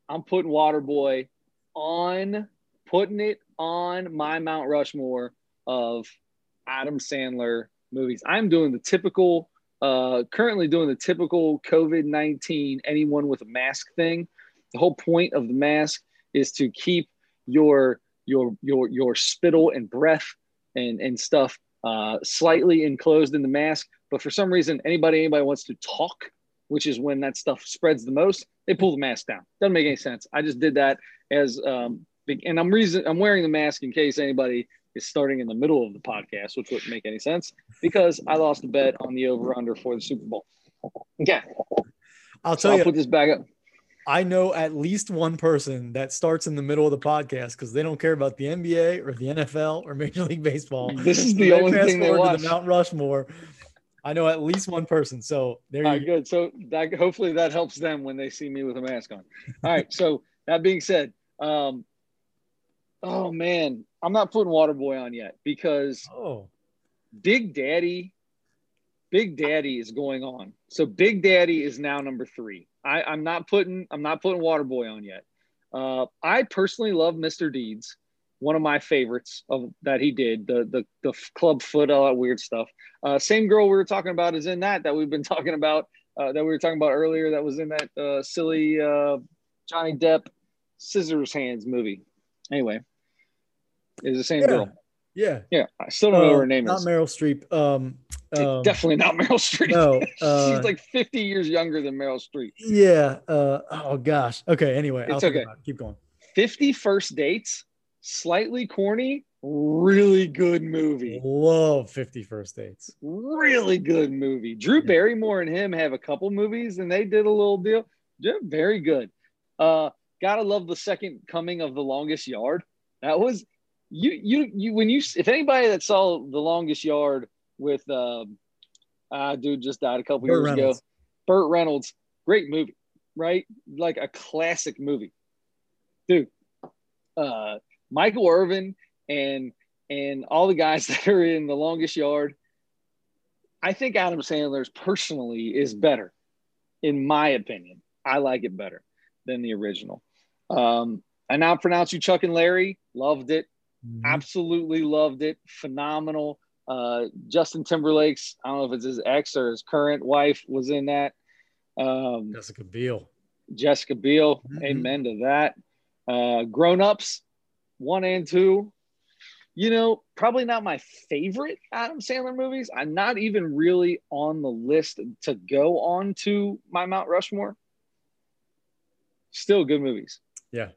I'm putting Waterboy on, putting it on my Mount Rushmore of Adam Sandler movies. I'm doing the typical, currently doing the typical COVID-19, anyone with a mask thing. The whole point of the mask is to keep your spittle and breath and stuff slightly enclosed in the mask. But for some reason, anybody wants to talk, which is when that stuff spreads the most, they pull the mask down. Doesn't make any sense. I just did that as, and I'm wearing the mask in case anybody is starting in the middle of the podcast, which wouldn't make any sense because I lost a bet on the over-under for the Super Bowl. Okay. I'll put this back up. I know at least one person that starts in the middle of the podcast because they don't care about the NBA or the NFL or Major League Baseball. This is the only thing they watch. The Mount Rushmore. I know at least one person. So there you go. Good. So hopefully that helps them when they see me with a mask on. All right. So that being said, oh man, I'm not putting Waterboy on yet because Big Daddy is going on. So Big Daddy is now number 3. I'm not putting Waterboy on yet. I personally love Mr. Deeds, one of my favorites that he did, the club foot, all that weird stuff. Same girl we were talking about is in that we've been talking about that we were talking about earlier that was in that silly Johnny Depp Scissors Hands movie. Anyway, it's the same girl. Yeah. I still don't know her name. Not Meryl Streep. Definitely not Meryl Streep. No, she's like 50 years younger than Meryl Streep. Yeah. Oh gosh. Okay. Anyway, it's okay. Keep going. 50 First Dates. Slightly corny. Really good movie. Love 50 First Dates. Really good movie. Drew Barrymore and him have a couple movies, and they did a little deal. They're very good. Gotta love The Second Coming of The Longest Yard. That was you when you, if anybody that saw The Longest Yard with dude just died a couple years ago, Burt Reynolds, great movie, right? Like a classic movie, dude. Michael Irvin and all the guys that are in The Longest Yard. I think Adam Sandler's personally is better, in my opinion. I like it better than the original. I Now Pronounce You Chuck and Larry. Loved it. Mm-hmm. Absolutely loved it. Phenomenal. Justin Timberlake's, I don't know if it's his ex or his current wife, was in that. Jessica Biel. Mm-hmm. Amen to that. Grown-Ups 1 and 2. You know, probably not my favorite Adam Sandler movies. I'm not even really on the list to go on to my Mount Rushmore. Still good movies. Yeah.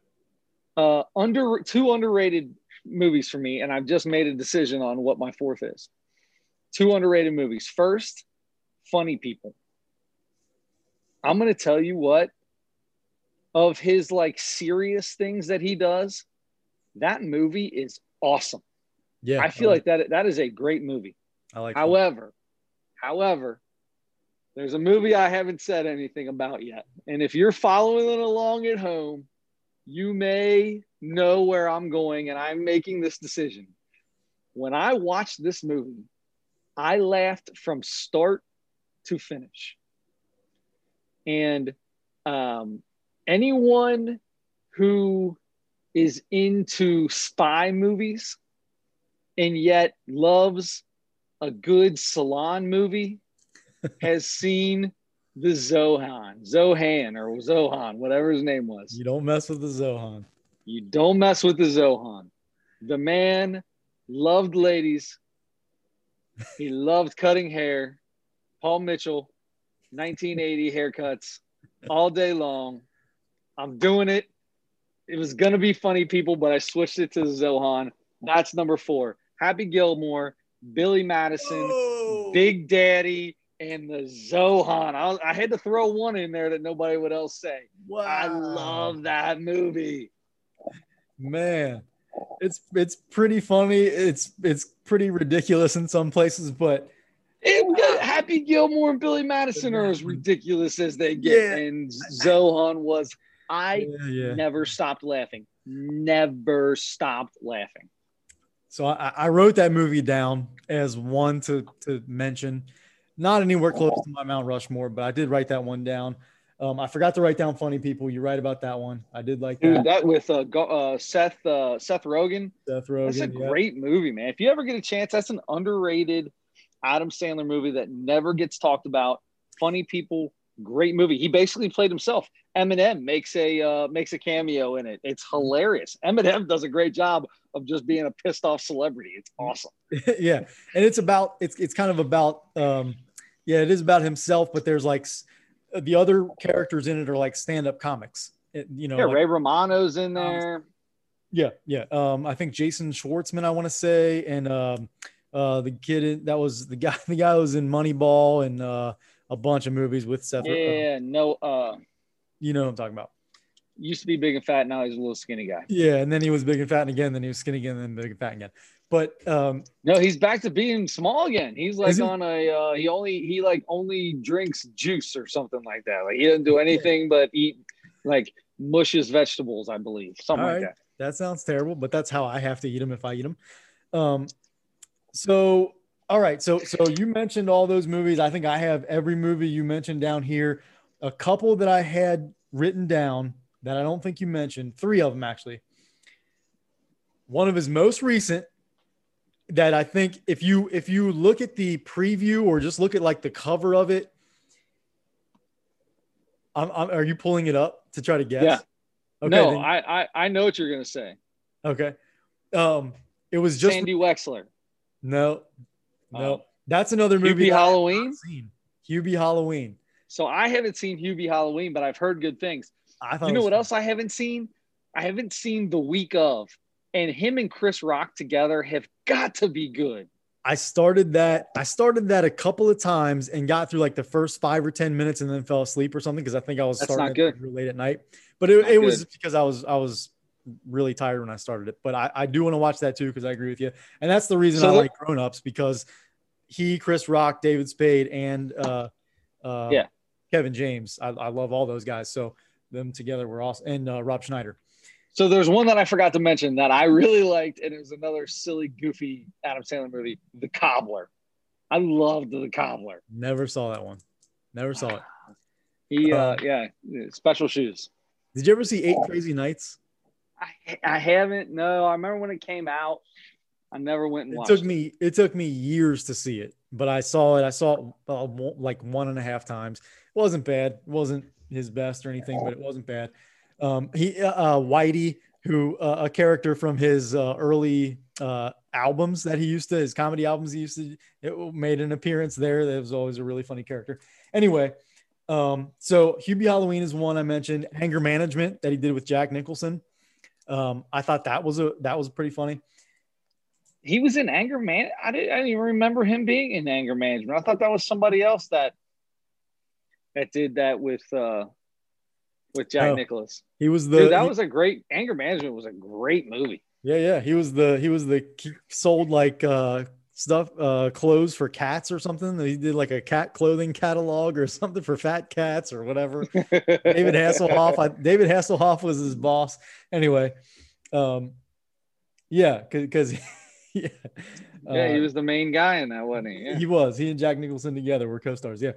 Two underrated movies for me, and I've just made a decision on what my fourth is. Two underrated movies. First, Funny People. I'm going to tell you what, of his like serious things that he does, that movie is awesome. Yeah. I feel like that is a great movie. I like it. However, there's a movie I haven't said anything about yet. And if you're following it along at home, you may know where I'm going, and I'm making this decision. When I watched this movie, I laughed from start to finish. And anyone who is into spy movies and yet loves a good salon movie has seen the Zohan, whatever his name was. You don't mess with the Zohan. You don't mess with the Zohan. The man loved ladies. He loved cutting hair. Paul Mitchell, 1980 haircuts all day long. I'm doing it. It was going to be funny, people, but I switched it to the Zohan. That's number 4. Happy Gilmore, Billy Madison, whoa, Big Daddy, and the Zohan. I had to throw one in there that nobody would else say. Wow. I love that movie. Man, it's pretty funny. It's pretty ridiculous in some places, but Happy Gilmore and Billy Madison are as ridiculous as they get, yeah. And Zohan was. I never stopped laughing. Never stopped laughing. So I wrote that movie down as one to mention. Not anywhere close to my Mount Rushmore, but I did write that one down. I forgot to write down Funny People. You're right about that one. I did like that. Dude, that with Seth Rogen. Seth Rogen. That's a great movie, man. If you ever get a chance, that's an underrated Adam Sandler movie that never gets talked about. Funny People, great movie. He basically played himself. Eminem makes a cameo in it. It's hilarious. Eminem does a great job of just being a pissed off celebrity. It's awesome. Yeah, and it is about himself, but there's like the other characters in it are like stand-up comics. Ray Romano's in there. I think Jason Schwartzman, I want to say, and the kid that was the guy who was in Moneyball and a bunch of movies with Seth. Yeah, you know what I'm talking about. Used to be big and fat, now he's a little skinny guy. Yeah, and then he was big and fat again, then he was skinny again, then big and fat again. But no, he's back to being small again. He's like on a he only drinks juice or something like that. Like he doesn't do anything but eat like mushes vegetables, I believe. Something like that. That sounds terrible, but that's how I have to eat them if I eat them. So all right, so you mentioned all those movies. I think I have every movie you mentioned down here. A couple that I had written down that I don't think you mentioned, 3 of them actually. One of his most recent that I think if you look at the preview or just look at like the cover of it, are you pulling it up to try to guess? Yeah. Okay, no, I know what you're going to say. Okay. It was just Sandy Wexler. No. That's another movie. Hubie Halloween. So I haven't seen Hubie Halloween, but I've heard good things. You know what else I haven't seen? I haven't seen The Week Of, and him and Chris Rock together have got to be good. I started that a couple of times and got through like the first 5 or 10 minutes and then fell asleep or something because I think I was starting late at night. But it was because I was really tired when I started it. But I do want to watch that too because I agree with you, and that's the reason I like Grown Ups, because Chris Rock, David Spade, and Kevin James. I love all those guys. So them together were awesome. And Rob Schneider. So there's one that I forgot to mention that I really liked, and it was another silly, goofy Adam Sandler movie, The Cobbler. I loved The Cobbler. Never saw that one. Never saw it. He, special shoes. Did you ever see 8 Crazy Nights? I haven't. No, I remember when it came out. I never went and watched it. It took me years to see it, but I saw it. I saw it like 1.5 times. It wasn't bad. It wasn't his best or anything, but it wasn't bad. Whitey, who a character from his early albums that he used to, his comedy albums he used to, it made an appearance there. That was always a really funny character. Anyway, so Hubie Halloween is one I mentioned. Anger Management that he did with Jack Nicholson. I thought that was pretty funny. He was in Anger Man. I didn't even remember him being in Anger Management. I thought that was somebody else that did that with Jack Nicholson. He was Anger Management was a great movie. Yeah. He was the sold like stuff clothes for cats or something. He did like a cat clothing catalog or something for fat cats or whatever. David Hasselhoff was his boss. Anyway, because. Yeah, he was the main guy in that, wasn't he? Yeah. He was. He and Jack Nicholson together were co-stars. Yeah.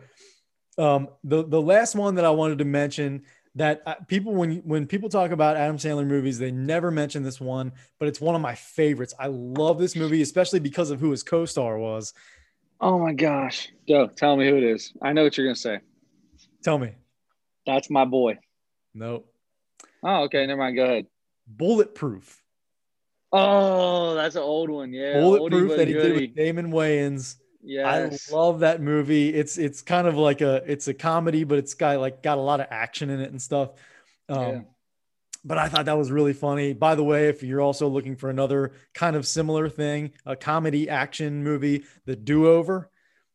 The last one that I wanted to mention that people when people talk about Adam Sandler movies, they never mention this one, but it's one of my favorites. I love this movie, especially because of who his co-star was. Oh, my gosh. Joe, tell me who it is. I know what you're going to say. Tell me. That's my boy. Nope. Oh, okay. Never mind. Go ahead. Bulletproof. Oh, that's an old one. Yeah. Bulletproof that he did with Damon Wayans. Yes. I love that movie. It's kind of like it's a comedy, but it's got a lot of action in it and stuff. Yeah. But I thought that was really funny. By the way, if you're also looking for another kind of similar thing, a comedy action movie, The Do-Over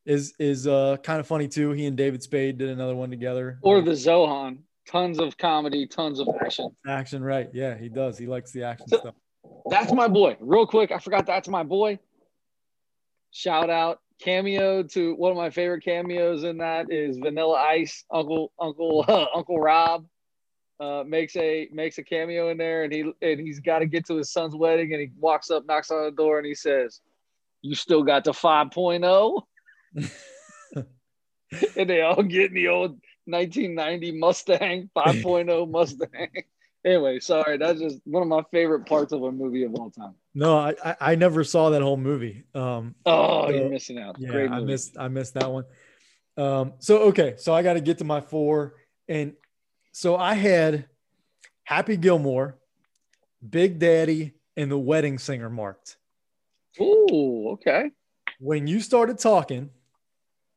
is kind of funny too. He and David Spade did another one together. Or The Zohan. Tons of comedy, tons of action. Action, right. Yeah, he does. He likes the action stuff. That's my boy. Real quick, I forgot That's My Boy. Shout out. Cameo to one of my favorite cameos in that is Vanilla Ice. Uncle Rob makes a cameo in there, and he's got to get to his son's wedding, and he walks up, knocks on the door, and he says, "You still got the 5.0?" And they all get in the old 1990 Mustang 5.0 Mustang. Anyway, sorry, that's just one of my favorite parts of a movie of all time. No, I never saw that whole movie. You're missing out. Yeah, great movie. I missed that one. So I got to get to my four, and so I had Happy Gilmore, Big Daddy, and The Wedding Singer marked. Ooh, okay. When you started talking,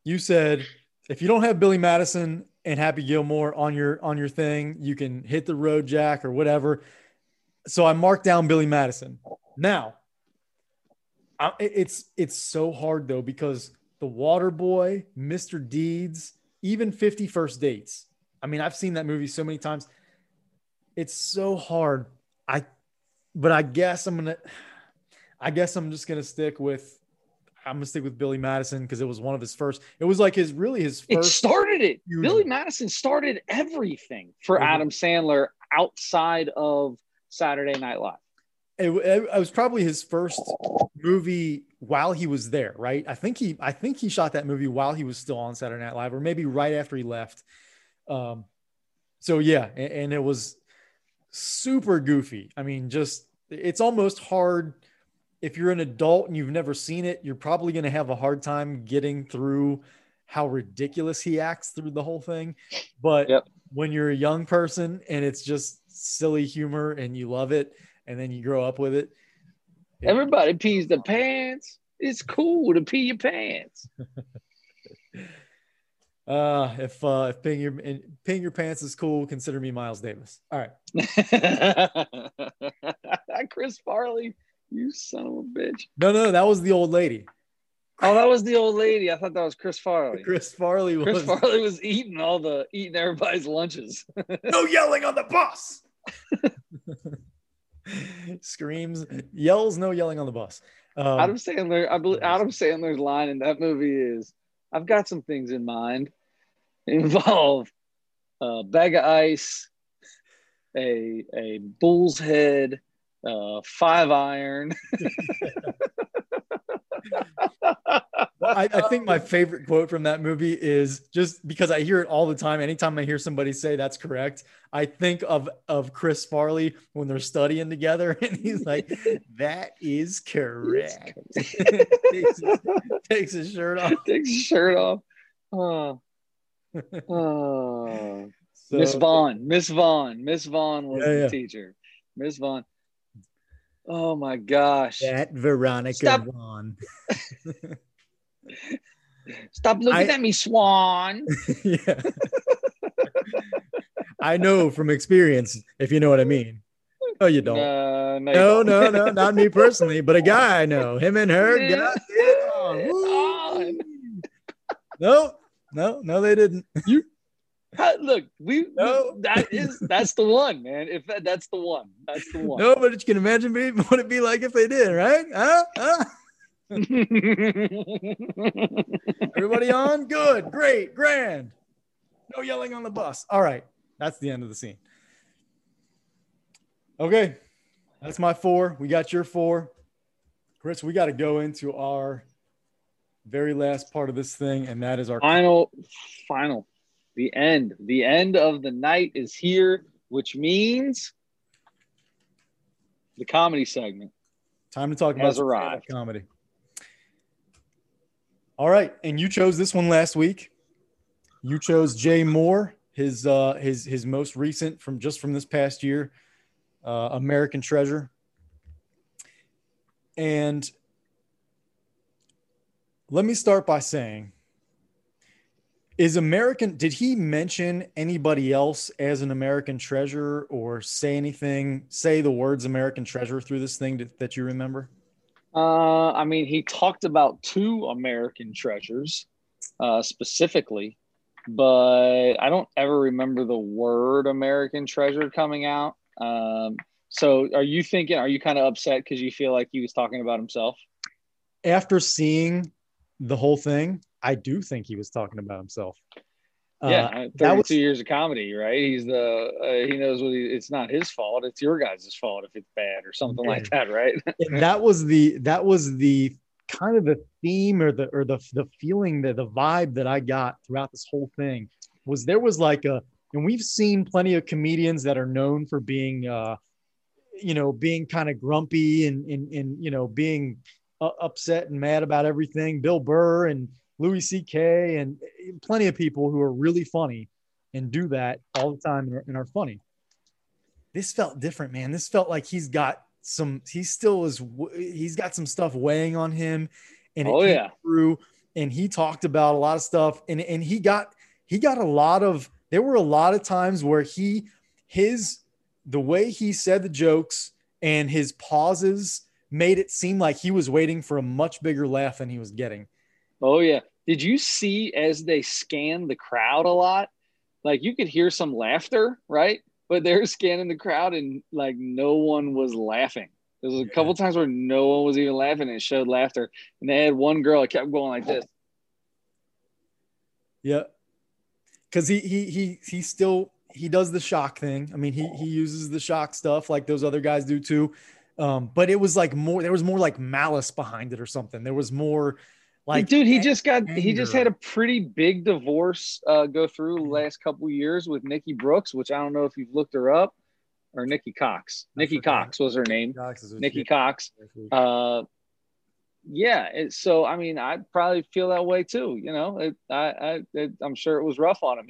you said if you don't have Billy Madison and Happy Gilmore on your thing, you can hit the road, Jack, or whatever. So I marked down Billy Madison. Now, it's so hard though, because The Waterboy, Mr. Deeds, even 50 First Dates. I mean, I've seen that movie so many times. It's so hard. I guess I'm just going to stick with Billy Madison, because it was one of his first. It was like his first. It started it. Huge. Billy Madison started everything for Adam Sandler outside of Saturday Night Live. It was probably his first movie while he was there, right? I think he shot that movie while he was still on Saturday Night Live, or maybe right after he left. So yeah, and it was super goofy. I mean, just, it's almost hard. If you're an adult and you've never seen it, you're probably going to have a hard time getting through how ridiculous he acts through the whole thing. But when you're a young person and it's just silly humor and you love it, and then you grow up with it. Everybody pees their pants. It's cool to pee your pants. If peeing your pants is cool, consider me Miles Davis. All right. Chris Farley, you son of a bitch. No, that was the old lady. Oh, that was the old lady. I thought that was Chris Farley. Chris Farley was eating everybody's lunches. No yelling on the bus. Yells, no yelling on the bus. Adam Sandler. I believe Adam Sandler's line in that movie is, "I've got some things in mind. Involve a bag of ice, a bull's head, 5-iron." I think my favorite quote from that movie is, just because I hear it all the time. Anytime I hear somebody say that's correct, I think of Chris Farley when they're studying together, and he's like, "That is correct." takes his shirt off. Oh. So, Miss Vaughn was the teacher. Miss Vaughn. Oh my gosh. That Veronica Vaughn. Stop looking at me, Swan. Yeah. I know from experience, if you know what I mean. Oh, you don't. No, not me personally, but a guy I know. Him and her got it on. No, they didn't. That's the one, man. That's the one. No, but you can imagine what it'd be like if they did, right? Huh? Everybody on? Good, great, grand. No yelling on the bus. All right, that's the end of the scene. Okay, that's my four. We got your four. Chris, we got to go into our very last part of this thing, and that is our final. The end. The end of the night is here, which means the comedy segment. Time to talk about comedy. All right, and you chose this one last week. You chose Jay Moore, his most recent from this past year, American Treasure. And let me start by saying, did he mention anybody else as an American Treasure or say the words American Treasure through this thing that you remember? I mean, he talked about two American Treasures specifically, but I don't ever remember the word American Treasure coming out. So are you kind of upset because you feel like he was talking about himself? After seeing the whole thing, I do think he was talking about himself. Yeah, 32 years of comedy, right? He's he knows it's not his fault. It's your guys' fault if it's bad or something like that, right? that was the kind of the theme or the feeling, the vibe that I got throughout this whole thing was and we've seen plenty of comedians that are known for being, being kind of grumpy and being upset and mad about everything. Bill Burr and Louis C.K. and plenty of people who are really funny and do that all the time and are funny. This felt different, man. This felt like he's got some stuff weighing on him, and it came through. And he talked about a lot of stuff, and he got a lot of. There were a lot of times where the way he said the jokes and his pauses made it seem like he was waiting for a much bigger laugh than he was getting. Oh, yeah. Did you see as they scanned the crowd a lot? Like, you could hear some laughter, right? But they're scanning the crowd and, like, no one was laughing. There was a couple times where no one was even laughing and it showed laughter. And they had one girl that kept going like this. Yeah. Because he does the shock thing. I mean, he uses the shock stuff like those other guys do too. But it was like there was more like malice behind it or something. There was more like, dude, he just had a pretty big divorce go through the last couple years with Nikki Brooks, which I don't know if you've looked her up, or Nikki Cox. Nikki Cox was her name. Nikki Cox. So I mean, I probably feel that way too. You know, I'm sure it was rough on him.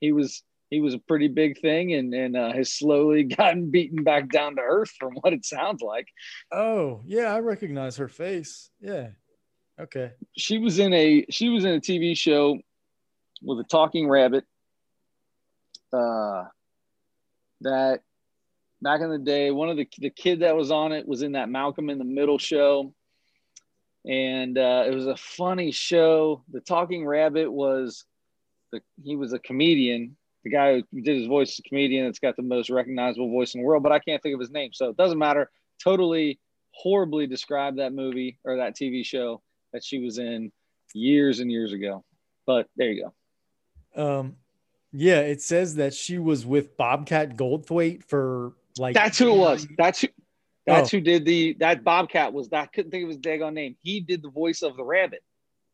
He was a pretty big thing, and has slowly gotten beaten back down to earth from what it sounds like. Oh yeah, I recognize her face. Yeah. Okay. She was in a TV show with a talking rabbit. That back in the day, one of the kid that was on it was in that Malcolm in the Middle show, and it was a funny show. The talking rabbit was a comedian. The guy who did his voice is a comedian that's got the most recognizable voice in the world, but I can't think of his name, so it doesn't matter. Totally horribly described that movie or that TV show that she was in years and years ago. But there you go. It says that she was with Bobcat Goldthwait for like. That's who it was. That's who did that Bobcat was that. I couldn't think of his daggone name. He did the voice of the rabbit.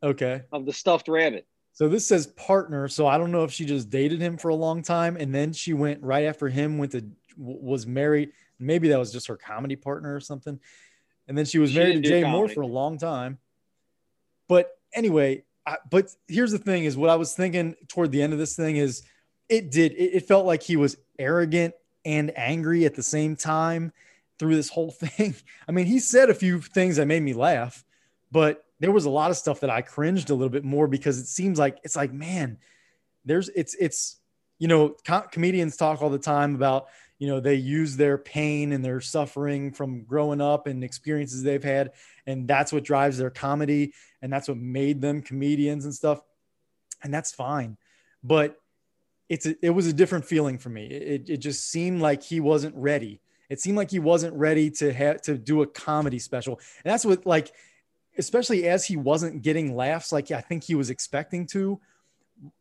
Okay. Of the stuffed rabbit. So this says partner. So I don't know if she just dated him for a long time. And then she went right after him, was married. Maybe that was just her comedy partner or something. And then she was married to Jay Moore for a long time. But anyway, but here's the thing is what I was thinking toward the end of this thing is it felt like he was arrogant and angry at the same time through this whole thing. I mean, he said a few things that made me laugh, but there was a lot of stuff that I cringed a little bit more because it seems like it's like, man, comedians talk all the time about, they use their pain and their suffering from growing up and experiences they've had. And that's what drives their comedy. And that's what made them comedians and stuff. And that's fine. But it was a different feeling for me. It just seemed like he wasn't ready. It seemed like he wasn't ready to do a comedy special. And that's what, like, especially as he wasn't getting laughs, like I think he was expecting to.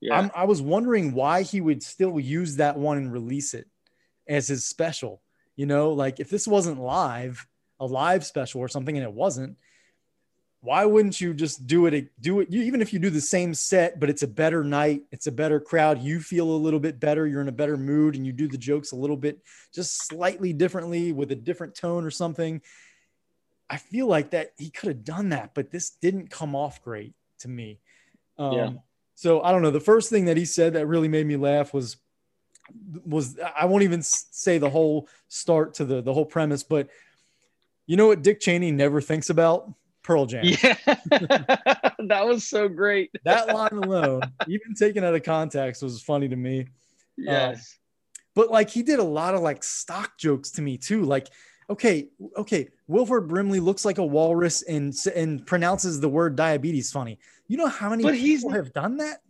Yeah. I was wondering why he would still use that one and release it as his special, like if this wasn't a live special or something, and it wasn't, why wouldn't you just do it? Even if you do the same set, but it's a better night, it's a better crowd, you feel a little bit better, you're in a better mood, and you do the jokes a little bit, just slightly differently with a different tone or something. I feel like that he could have done that, but this didn't come off great. to me. So I don't know. The first thing that he said that really made me laugh was I won't even say the whole start to the whole premise, but you know what Dick Cheney never thinks about? Pearl Jam. Yeah. That was so great. That line alone, even taken out of context, was funny to me. Yes. But like he did a lot of like stock jokes to me too. Like, okay. Wilford Brimley looks like a walrus and pronounces the word diabetes funny. You know how many people have done that?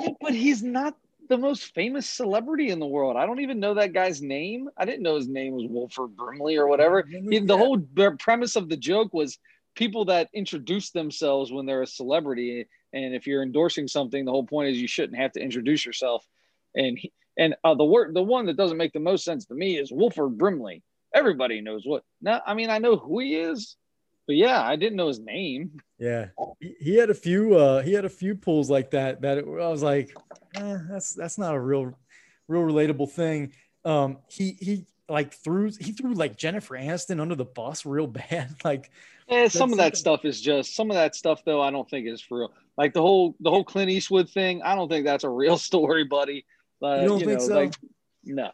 Yeah, but he's not the most famous celebrity in the world. I don't even know that guy's name. I didn't know his name was Wilford Brimley or whatever. The whole premise of the joke was people that introduce themselves when they're a celebrity. And if you're endorsing something, the whole point is you shouldn't have to introduce yourself. The one that doesn't make the most sense to me is Wilford Brimley. Everybody knows I know who he is, but yeah, I didn't know his name. Yeah. He had a few pulls like that I was like, that's not a real relatable thing. He threw like Jennifer Aniston under the bus real bad. Like some of that stuff though, I don't think is for real. Like the whole Clint Eastwood thing. I don't think that's a real story, buddy. You don't think so? No.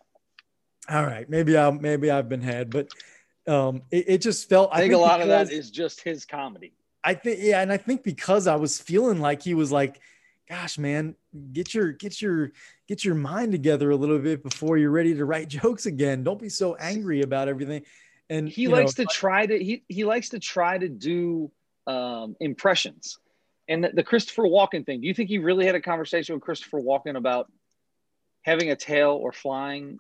All right. Maybe I've been had, but it just felt, I think a lot of that is just his comedy. And I think because I was feeling like he was like, gosh, man, get your mind together a little bit before you're ready to write jokes again. Don't be so angry about everything. And he likes to try to do impressions. And the Christopher Walken thing. Do you think he really had a conversation with Christopher Walken about having a tail or flying,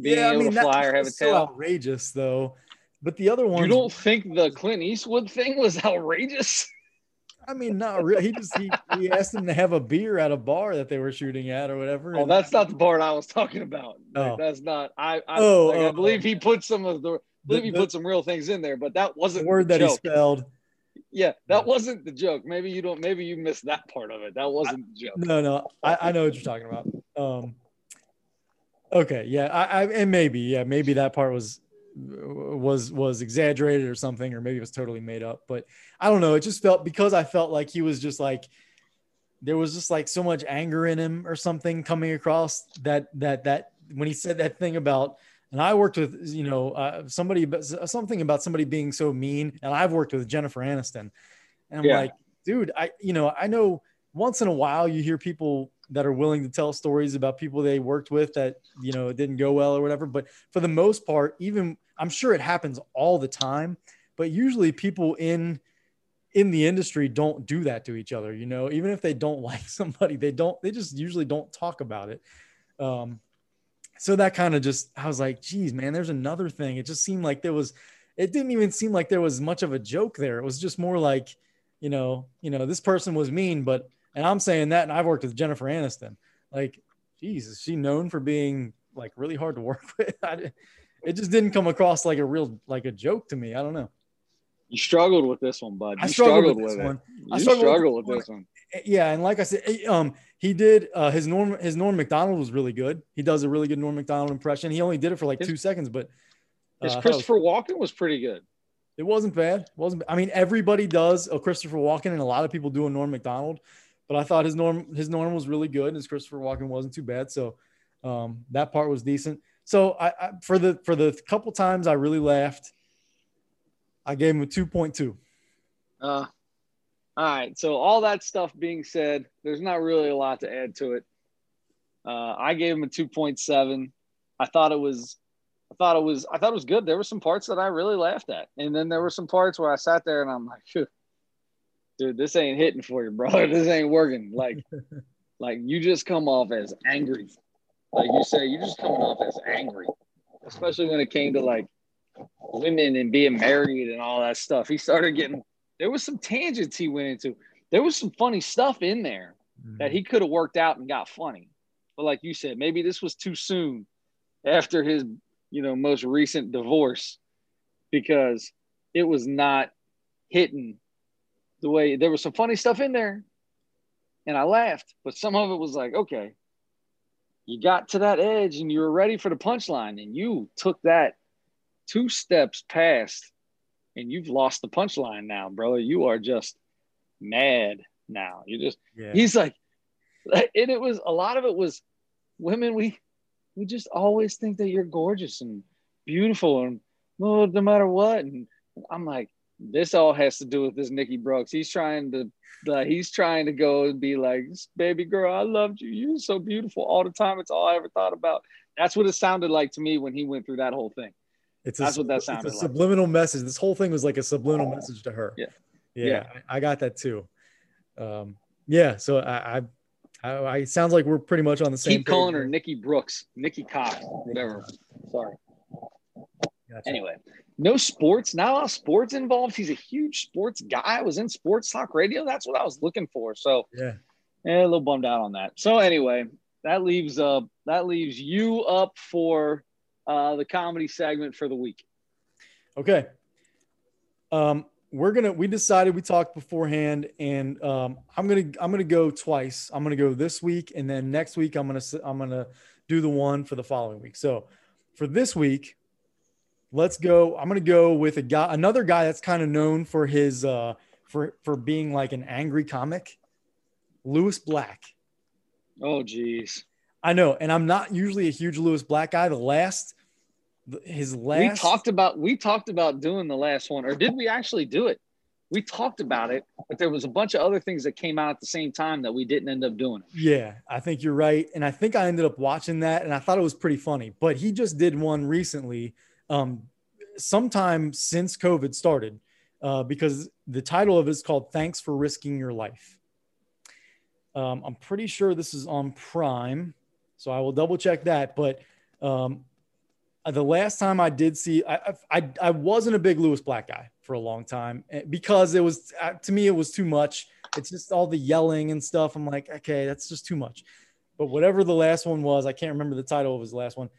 being able to fly or have a tail? So outrageous though. But the other one, you don't think the Clint Eastwood thing was outrageous? I mean, not really. He asked them to have a beer at a bar that they were shooting at or whatever. Oh, that's not the bar I was talking about. Oh. Like, that's not. I believe he put some of the. He put some real things in there, but that wasn't the word that joke. He spelled. Yeah, that wasn't the joke. Maybe you missed that part of it. That wasn't the joke. No, I know what you're talking about. Okay, yeah, maybe that part was exaggerated or something, or maybe it was totally made up, but I don't know. It just felt, because I felt like he was just like, there was just like so much anger in him or something coming across that when he said that thing about, and I worked with, somebody being so mean, and I've worked with Jennifer Aniston, and I'm like, dude, I know once in a while you hear people that are willing to tell stories about people they worked with that, it didn't go well or whatever. But for the most part, even I'm sure it happens all the time, but usually people in the industry don't do that to each other. Even if they don't like somebody, they just usually don't talk about it. So that kind of just, I was like, geez, man, there's another thing. It just seemed like it didn't even seem like there was much of a joke there. It was just more like, this person was mean, but, and I'm saying that, and I've worked with Jennifer Aniston. Like, geez, is she known for being like really hard to work with? It just didn't come across like a joke to me. I don't know. You struggled with this one, bud. I struggled with this one. Yeah, and like I said, he did his Norm Macdonald was really good. He does a really good Norm Macdonald impression. He only did it for like 2 seconds, but his Christopher Walken was pretty good. It wasn't bad. I mean, everybody does a Christopher Walken, and a lot of people do a Norm Macdonald. But I thought his norm was really good, and his Christopher Walken wasn't too bad. So that part was decent. So I for the couple times I really laughed, I gave him a 2.2. All right. So all that stuff being said, there's not really a lot to add to it. I gave him a 2.7. I thought it was good. There were some parts that I really laughed at, and then there were some parts where I sat there and I'm like, phew. Dude, this ain't hitting for you, brother. This ain't working. Like you just come off as angry. Like you say, you're just coming off as angry, especially when it came to like women and being married and all that stuff. He started getting, there was some tangents he went into. There was some funny stuff in there that he could have worked out and got funny. But like you said, maybe this was too soon after his, most recent divorce, because it was not hitting the way. There was some funny stuff in there and I laughed, but some of it was like, okay, you got to that edge and you were ready for the punchline and you took that 2 steps past and you've lost the punchline now, brother. You are just mad, now. You just, he's like, and it was, a lot of it was women. We just always think that you're gorgeous and beautiful and no matter what. And I'm like, this all has to do with this Nikki Brooks. He's trying to go and be like, baby girl, I loved you. You're so beautiful all the time. It's all I ever thought about. That's what it sounded like to me when he went through that whole thing. That's what that sounded like. Subliminal message. This whole thing was like a subliminal message to her. Yeah. I got that too. So I it sounds like we're pretty much on the same page. Keep calling her Nikki Brooks, Nikki Cox, whatever. Sorry. Gotcha. Anyway, no sports, not a lot of sports involved. He's a huge sports guy. I was in sports talk radio. That's what I was looking for. So a little bummed out on that. So anyway, that leaves you up for the comedy segment for the week. Okay. We talked beforehand, and I'm going to go twice. I'm going to go this week, and then next week I'm going to do the one for the following week. So for this week, I'm going to go with another guy that's kind of known for his for being like an angry comic, Lewis Black. Oh geez. I know, and I'm not usually a huge Lewis Black guy. His last we talked about doing the last one, or did we actually do it? We talked about it, but there was a bunch of other things that came out at the same time that we didn't end up doing. Yeah, I think you're right. And I think I ended up watching that, and I thought it was pretty funny. But he just did one recently, sometime since COVID started, because the title of it is called Thanks for Risking Your Life. I'm pretty sure this is on Prime, so I will double check that. But the last time I did see, I wasn't a big Lewis Black guy for a long time because it was, to me, it was too much. It's just all the yelling and stuff. I'm like, okay, that's just too much. But whatever the last one was, I can't remember the title of his last one.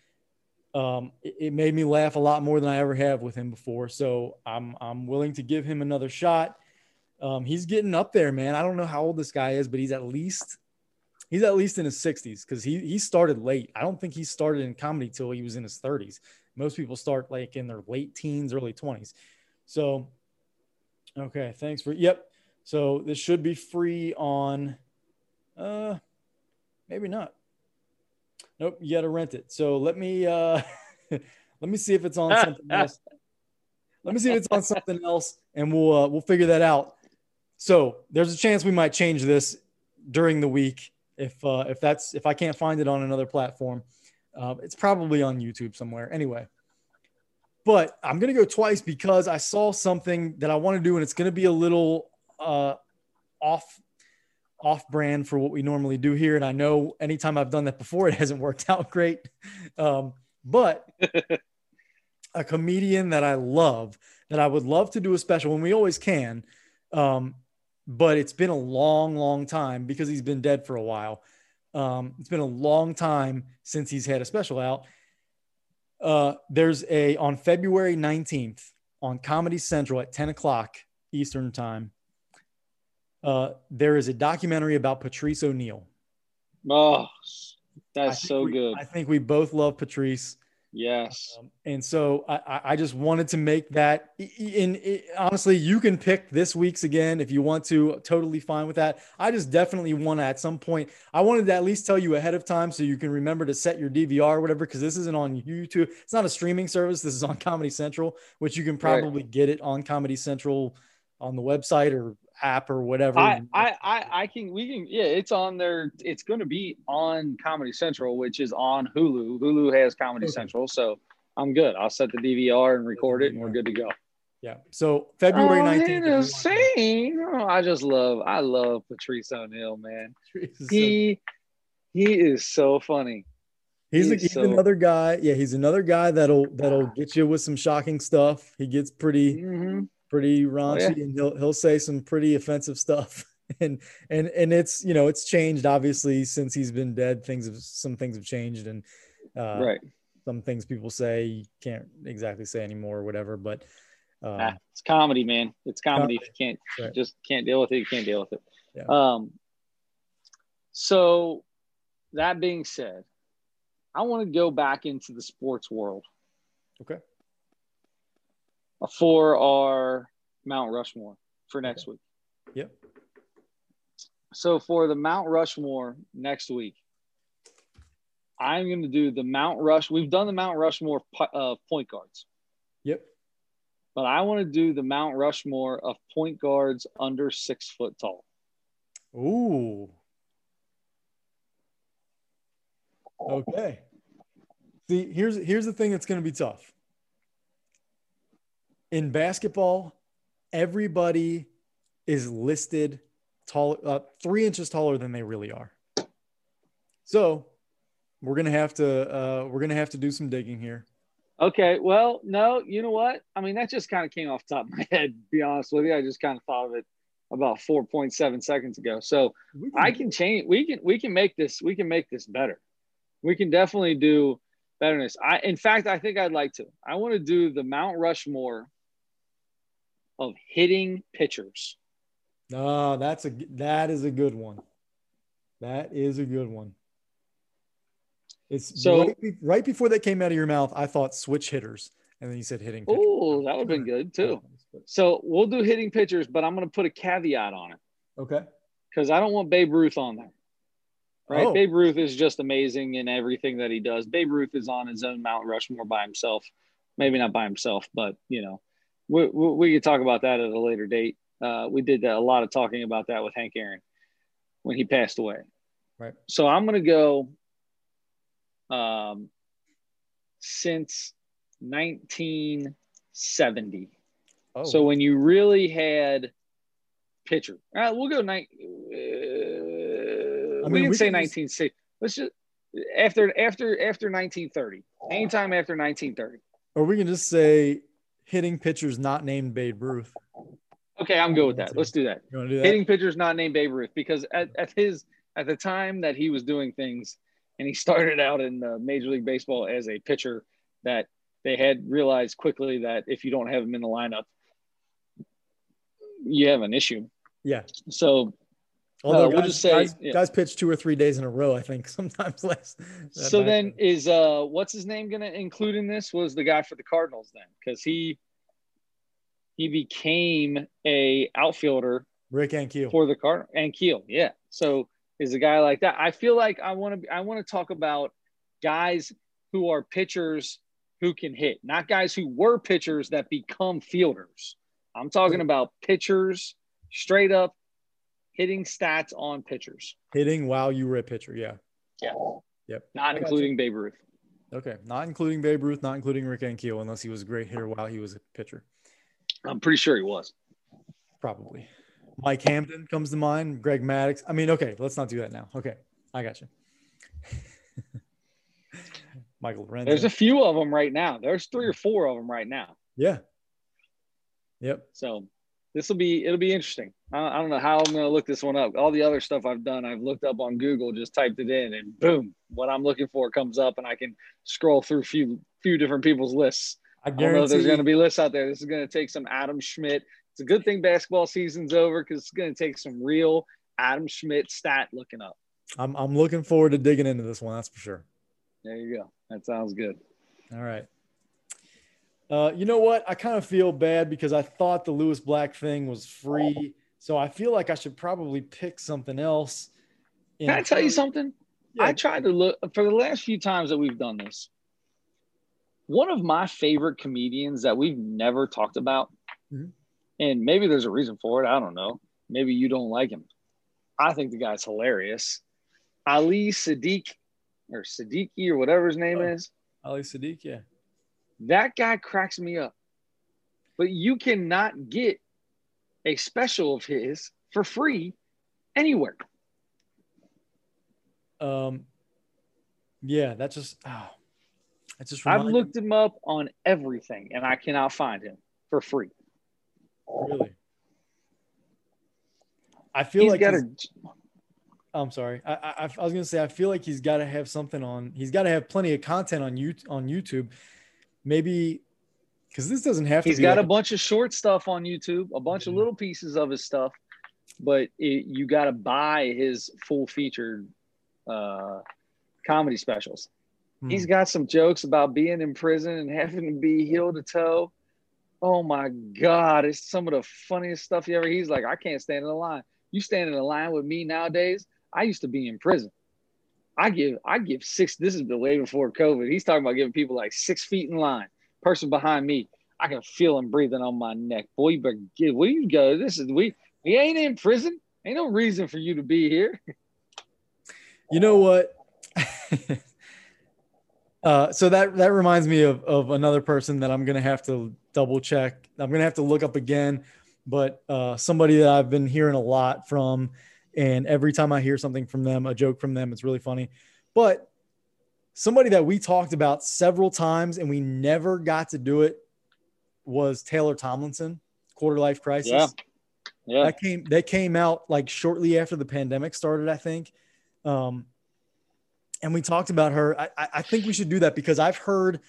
It made me laugh a lot more than I ever have with him before. So I'm willing to give him another shot. He's getting up there, man. I don't know how old this guy is, but he's at least in his 60s, because he started late. I don't think he started in comedy till he was in his 30s. Most people start like in their late teens, early 20s. So, okay, thanks for yep. So this should be free on, maybe not. Nope, you got to rent it. So let me let me see if it's on something else. Let me see if it's on something else, and we'll figure that out. So there's a chance we might change this during the week if I can't find it on another platform. It's probably on YouTube somewhere anyway. But I'm gonna go twice because I saw something that I want to do, and it's gonna be a little off brand for what we normally do here. And I know anytime I've done that before, it hasn't worked out great. But a comedian that I love, that I would love to do a special, and we always can. But it's been a long, long time because he's been dead for a while. It's been a long time since he's had a special out. On February 19th on Comedy Central at 10 o'clock Eastern time, there is a documentary about Patrice O'Neill. Oh, that's so good. I think we both love Patrice. Yes. And so I just wanted to make that. And honestly, you can pick this week's again if you want to. Totally fine with that. I just definitely want to, at some point, I wanted to at least tell you ahead of time so you can remember to set your DVR or whatever, because this isn't on YouTube. It's not a streaming service. This is on Comedy Central, which you can probably get it on Comedy Central on the website or app or whatever. It's on there. It's going to be on Comedy Central, which is on Hulu. Hulu has Comedy Central, so I'm good. I'll set the DVR and record it, and we're good to go. Yeah. So February 19th. I love Patrice O'Neill, man. He is so funny. He's another guy. Yeah, he's another guy that'll get you with some shocking stuff. He gets pretty raunchy, and he'll say some pretty offensive stuff, and it's, you know, it's changed obviously since he's been dead. Some things have changed, and some things people say you can't exactly say anymore or whatever. But it's comedy, man. It's comedy. If you can't deal with it, you can't deal with it. Yeah. So that being said, I want to go back into the sports world. Okay. For our Mount Rushmore for next week. Yep. So for the Mount Rushmore next week, I'm going to do the Mount Rush. We've done the Mount Rushmore point guards. Yep. But I want to do the Mount Rushmore of point guards under 6 foot tall. Ooh. Okay. See, here's the thing that's going to be tough. In basketball, everybody is listed tall, 3 inches taller than they really are. So we're gonna have to do some digging here. Okay. Well, no, you know what? I mean, that just kind of came off the top of my head, to be honest with you. I just kind of thought of it about 4.7 seconds ago. So we can make this better. We can definitely do better than this. In fact, I think I'd like to. I want to do the Mount Rushmore of hitting pitchers. Oh, that is a good one. That is a good one. It's so right before that came out of your mouth, I thought switch hitters, and then you said hitting pitchers. Oh, that would have been good too. So we'll do hitting pitchers, but I'm going to put a caveat on it. Okay. Because I don't want Babe Ruth on there. Right? Oh. Babe Ruth is just amazing in everything that he does. Babe Ruth is on his own Mount Rushmore by himself. Maybe not by himself, but, you know, we could talk about that at a later date. We did a lot of talking about that with Hank Aaron when he passed away. Right. So I'm going to go since 1970. Oh. So when you really had pitcher. All right, we'll go we didn't say 1960. Let's just after 1930. Anytime after 1930. Or we can just say hitting pitchers not named Babe Ruth. Okay, I'm good with that. Let's do that. You want to do that? Hitting pitchers not named Babe Ruth, because at the time that he was doing things, and he started out in Major League Baseball as a pitcher, that they had realized quickly that if you don't have him in the lineup, you have an issue. Yeah. So, although we'll just say guys pitch 2 or 3 days in a row, I think sometimes less. So then is what's his name going to include in this? Was the guy for the Cardinals then? Because he became a outfielder. Rick Ankiel for the Cardinals. Ankiel, yeah. So is a guy like that. I feel like I want to talk about guys who are pitchers who can hit, not guys who were pitchers that become fielders. I'm talking about pitchers, straight up hitting stats on pitchers. Hitting while you were a pitcher, yeah. Yeah. Yep. Not including Babe Ruth. Okay, not including Babe Ruth, not including Rick Ankiel, unless he was a great hitter while he was a pitcher. I'm pretty sure he was. Probably. Mike Hampton comes to mind, Greg Maddux. I mean, okay, let's not do that now. Okay, I got you. Michael Lorenzen. There's a few of them right now. There's 3 or 4 of them right now. Yeah. Yep. So it'll be interesting. I don't know how I'm going to look this one up. All the other stuff I've done, I've looked up on Google, just typed it in, and boom, what I'm looking for comes up, and I can scroll through few different people's lists. I don't know if there's going to be lists out there. This is going to take some Adam Schmidt. It's a good thing basketball season's over, because it's going to take some real Adam Schmidt stat looking up. I'm looking forward to digging into this one. That's for sure. There you go. That sounds good. All right. You know what? I kind of feel bad because I thought the Lewis Black thing was free. So I feel like I should probably pick something else. Can I tell you something? Yeah. I tried to look for the last few times that we've done this. One of my favorite comedians that we've never talked about, mm-hmm. and maybe there's a reason for it. I don't know. Maybe you don't like him. I think the guy's hilarious. Ali Siddiqui or whatever his name is. Ali Siddiqui, yeah. That guy cracks me up. But you cannot get a special of his for free anywhere. Yeah, that just I've looked him up on everything, and I cannot find him for free. Really? I feel he's like I'm sorry. I was going to say I feel like he's got to have something on. He's got to have plenty of content on YouTube. Maybe because this doesn't have to. He's got a bunch of short stuff on YouTube, a bunch of little pieces of his stuff, but you got to buy his full featured comedy specials. Hmm. He's got some jokes about being in prison and having to be heel to toe. Oh my God, it's some of the funniest stuff you ever. He's like, I can't stand in the line. You stand in a line with me nowadays. I used to be in prison. I give six. This is the way before COVID. He's talking about giving people like 6 feet in line. Person behind me, I can feel him breathing on my neck. Boy, you better get where you go. This is we ain't in prison. Ain't no reason for you to be here. You know what? So that reminds me of another person that I'm gonna have to double check. I'm gonna have to look up again, but somebody that I've been hearing a lot from, and every time I hear something from them, a joke from them, it's really funny. But somebody that we talked about several times and we never got to do it was Taylor Tomlinson, Quarter Life Crisis. Yeah. That came out like shortly after the pandemic started, I think. And we talked about her. I think we should do that because I've heard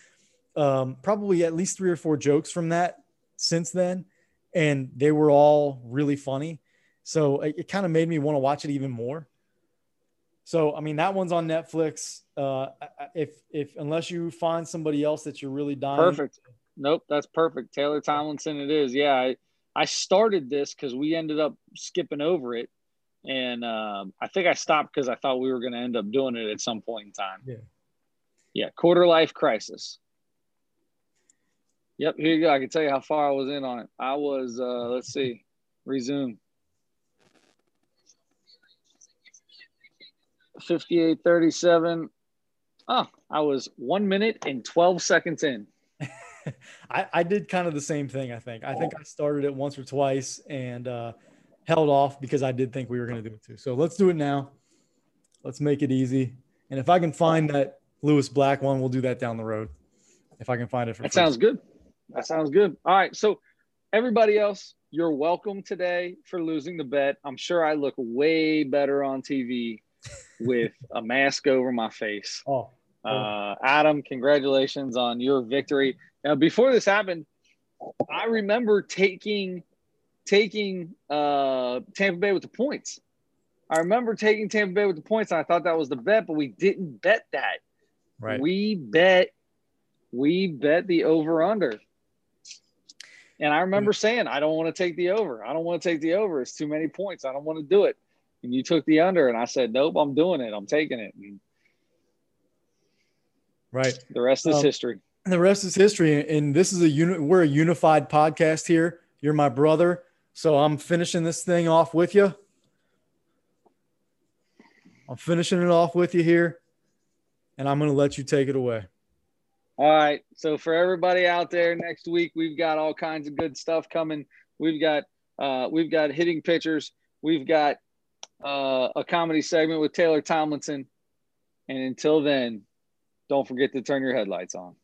probably at least 3 or 4 jokes from that since then, and they were all really funny. So it kind of made me want to watch it even more. So, I mean, that one's on Netflix. If unless you find somebody else that you're really dying. Perfect. Nope, that's perfect. Taylor Tomlinson it is. Yeah, I started this because we ended up skipping over it. And I think I stopped because I thought we were going to end up doing it at some point in time. Yeah, Quarter Life Crisis. Yep, here you go. I can tell you how far I was in on it. I was, let's see, resume. 58:37. Oh, I was 1 minute and 12 seconds in. I did kind of the same thing, I think. I think I started it once or twice and held off because I did think we were going to do it too. So let's do it now. Let's make it easy. And if I can find that Lewis Black one, we'll do that down the road. If I can find it. Sounds good. That sounds good. All right. So everybody else, you're welcome today for losing the bet. I'm sure I look way better on TV with a mask over my face. Adam, congratulations on your victory. Now, before this happened, I remember taking Tampa Bay with the points. I remember taking Tampa Bay with the points, and I thought that was the bet, but we didn't bet that. Right. We bet the over-under. And I remember saying, I don't want to take the over. I don't want to take the over. It's too many points. I don't want to do it. And you took the under, and I said, nope, I'm doing it. I'm taking it. And right. The rest is history. The rest is history. And this is we're a unified podcast here. You're my brother. So I'm finishing this thing off with you. I'm finishing it off with you here, and I'm going to let you take it away. All right. So for everybody out there, next week, we've got all kinds of good stuff coming. We've got hitting pitchers. We've got a comedy segment with Taylor Tomlinson. And until then, don't forget to turn your headlights on.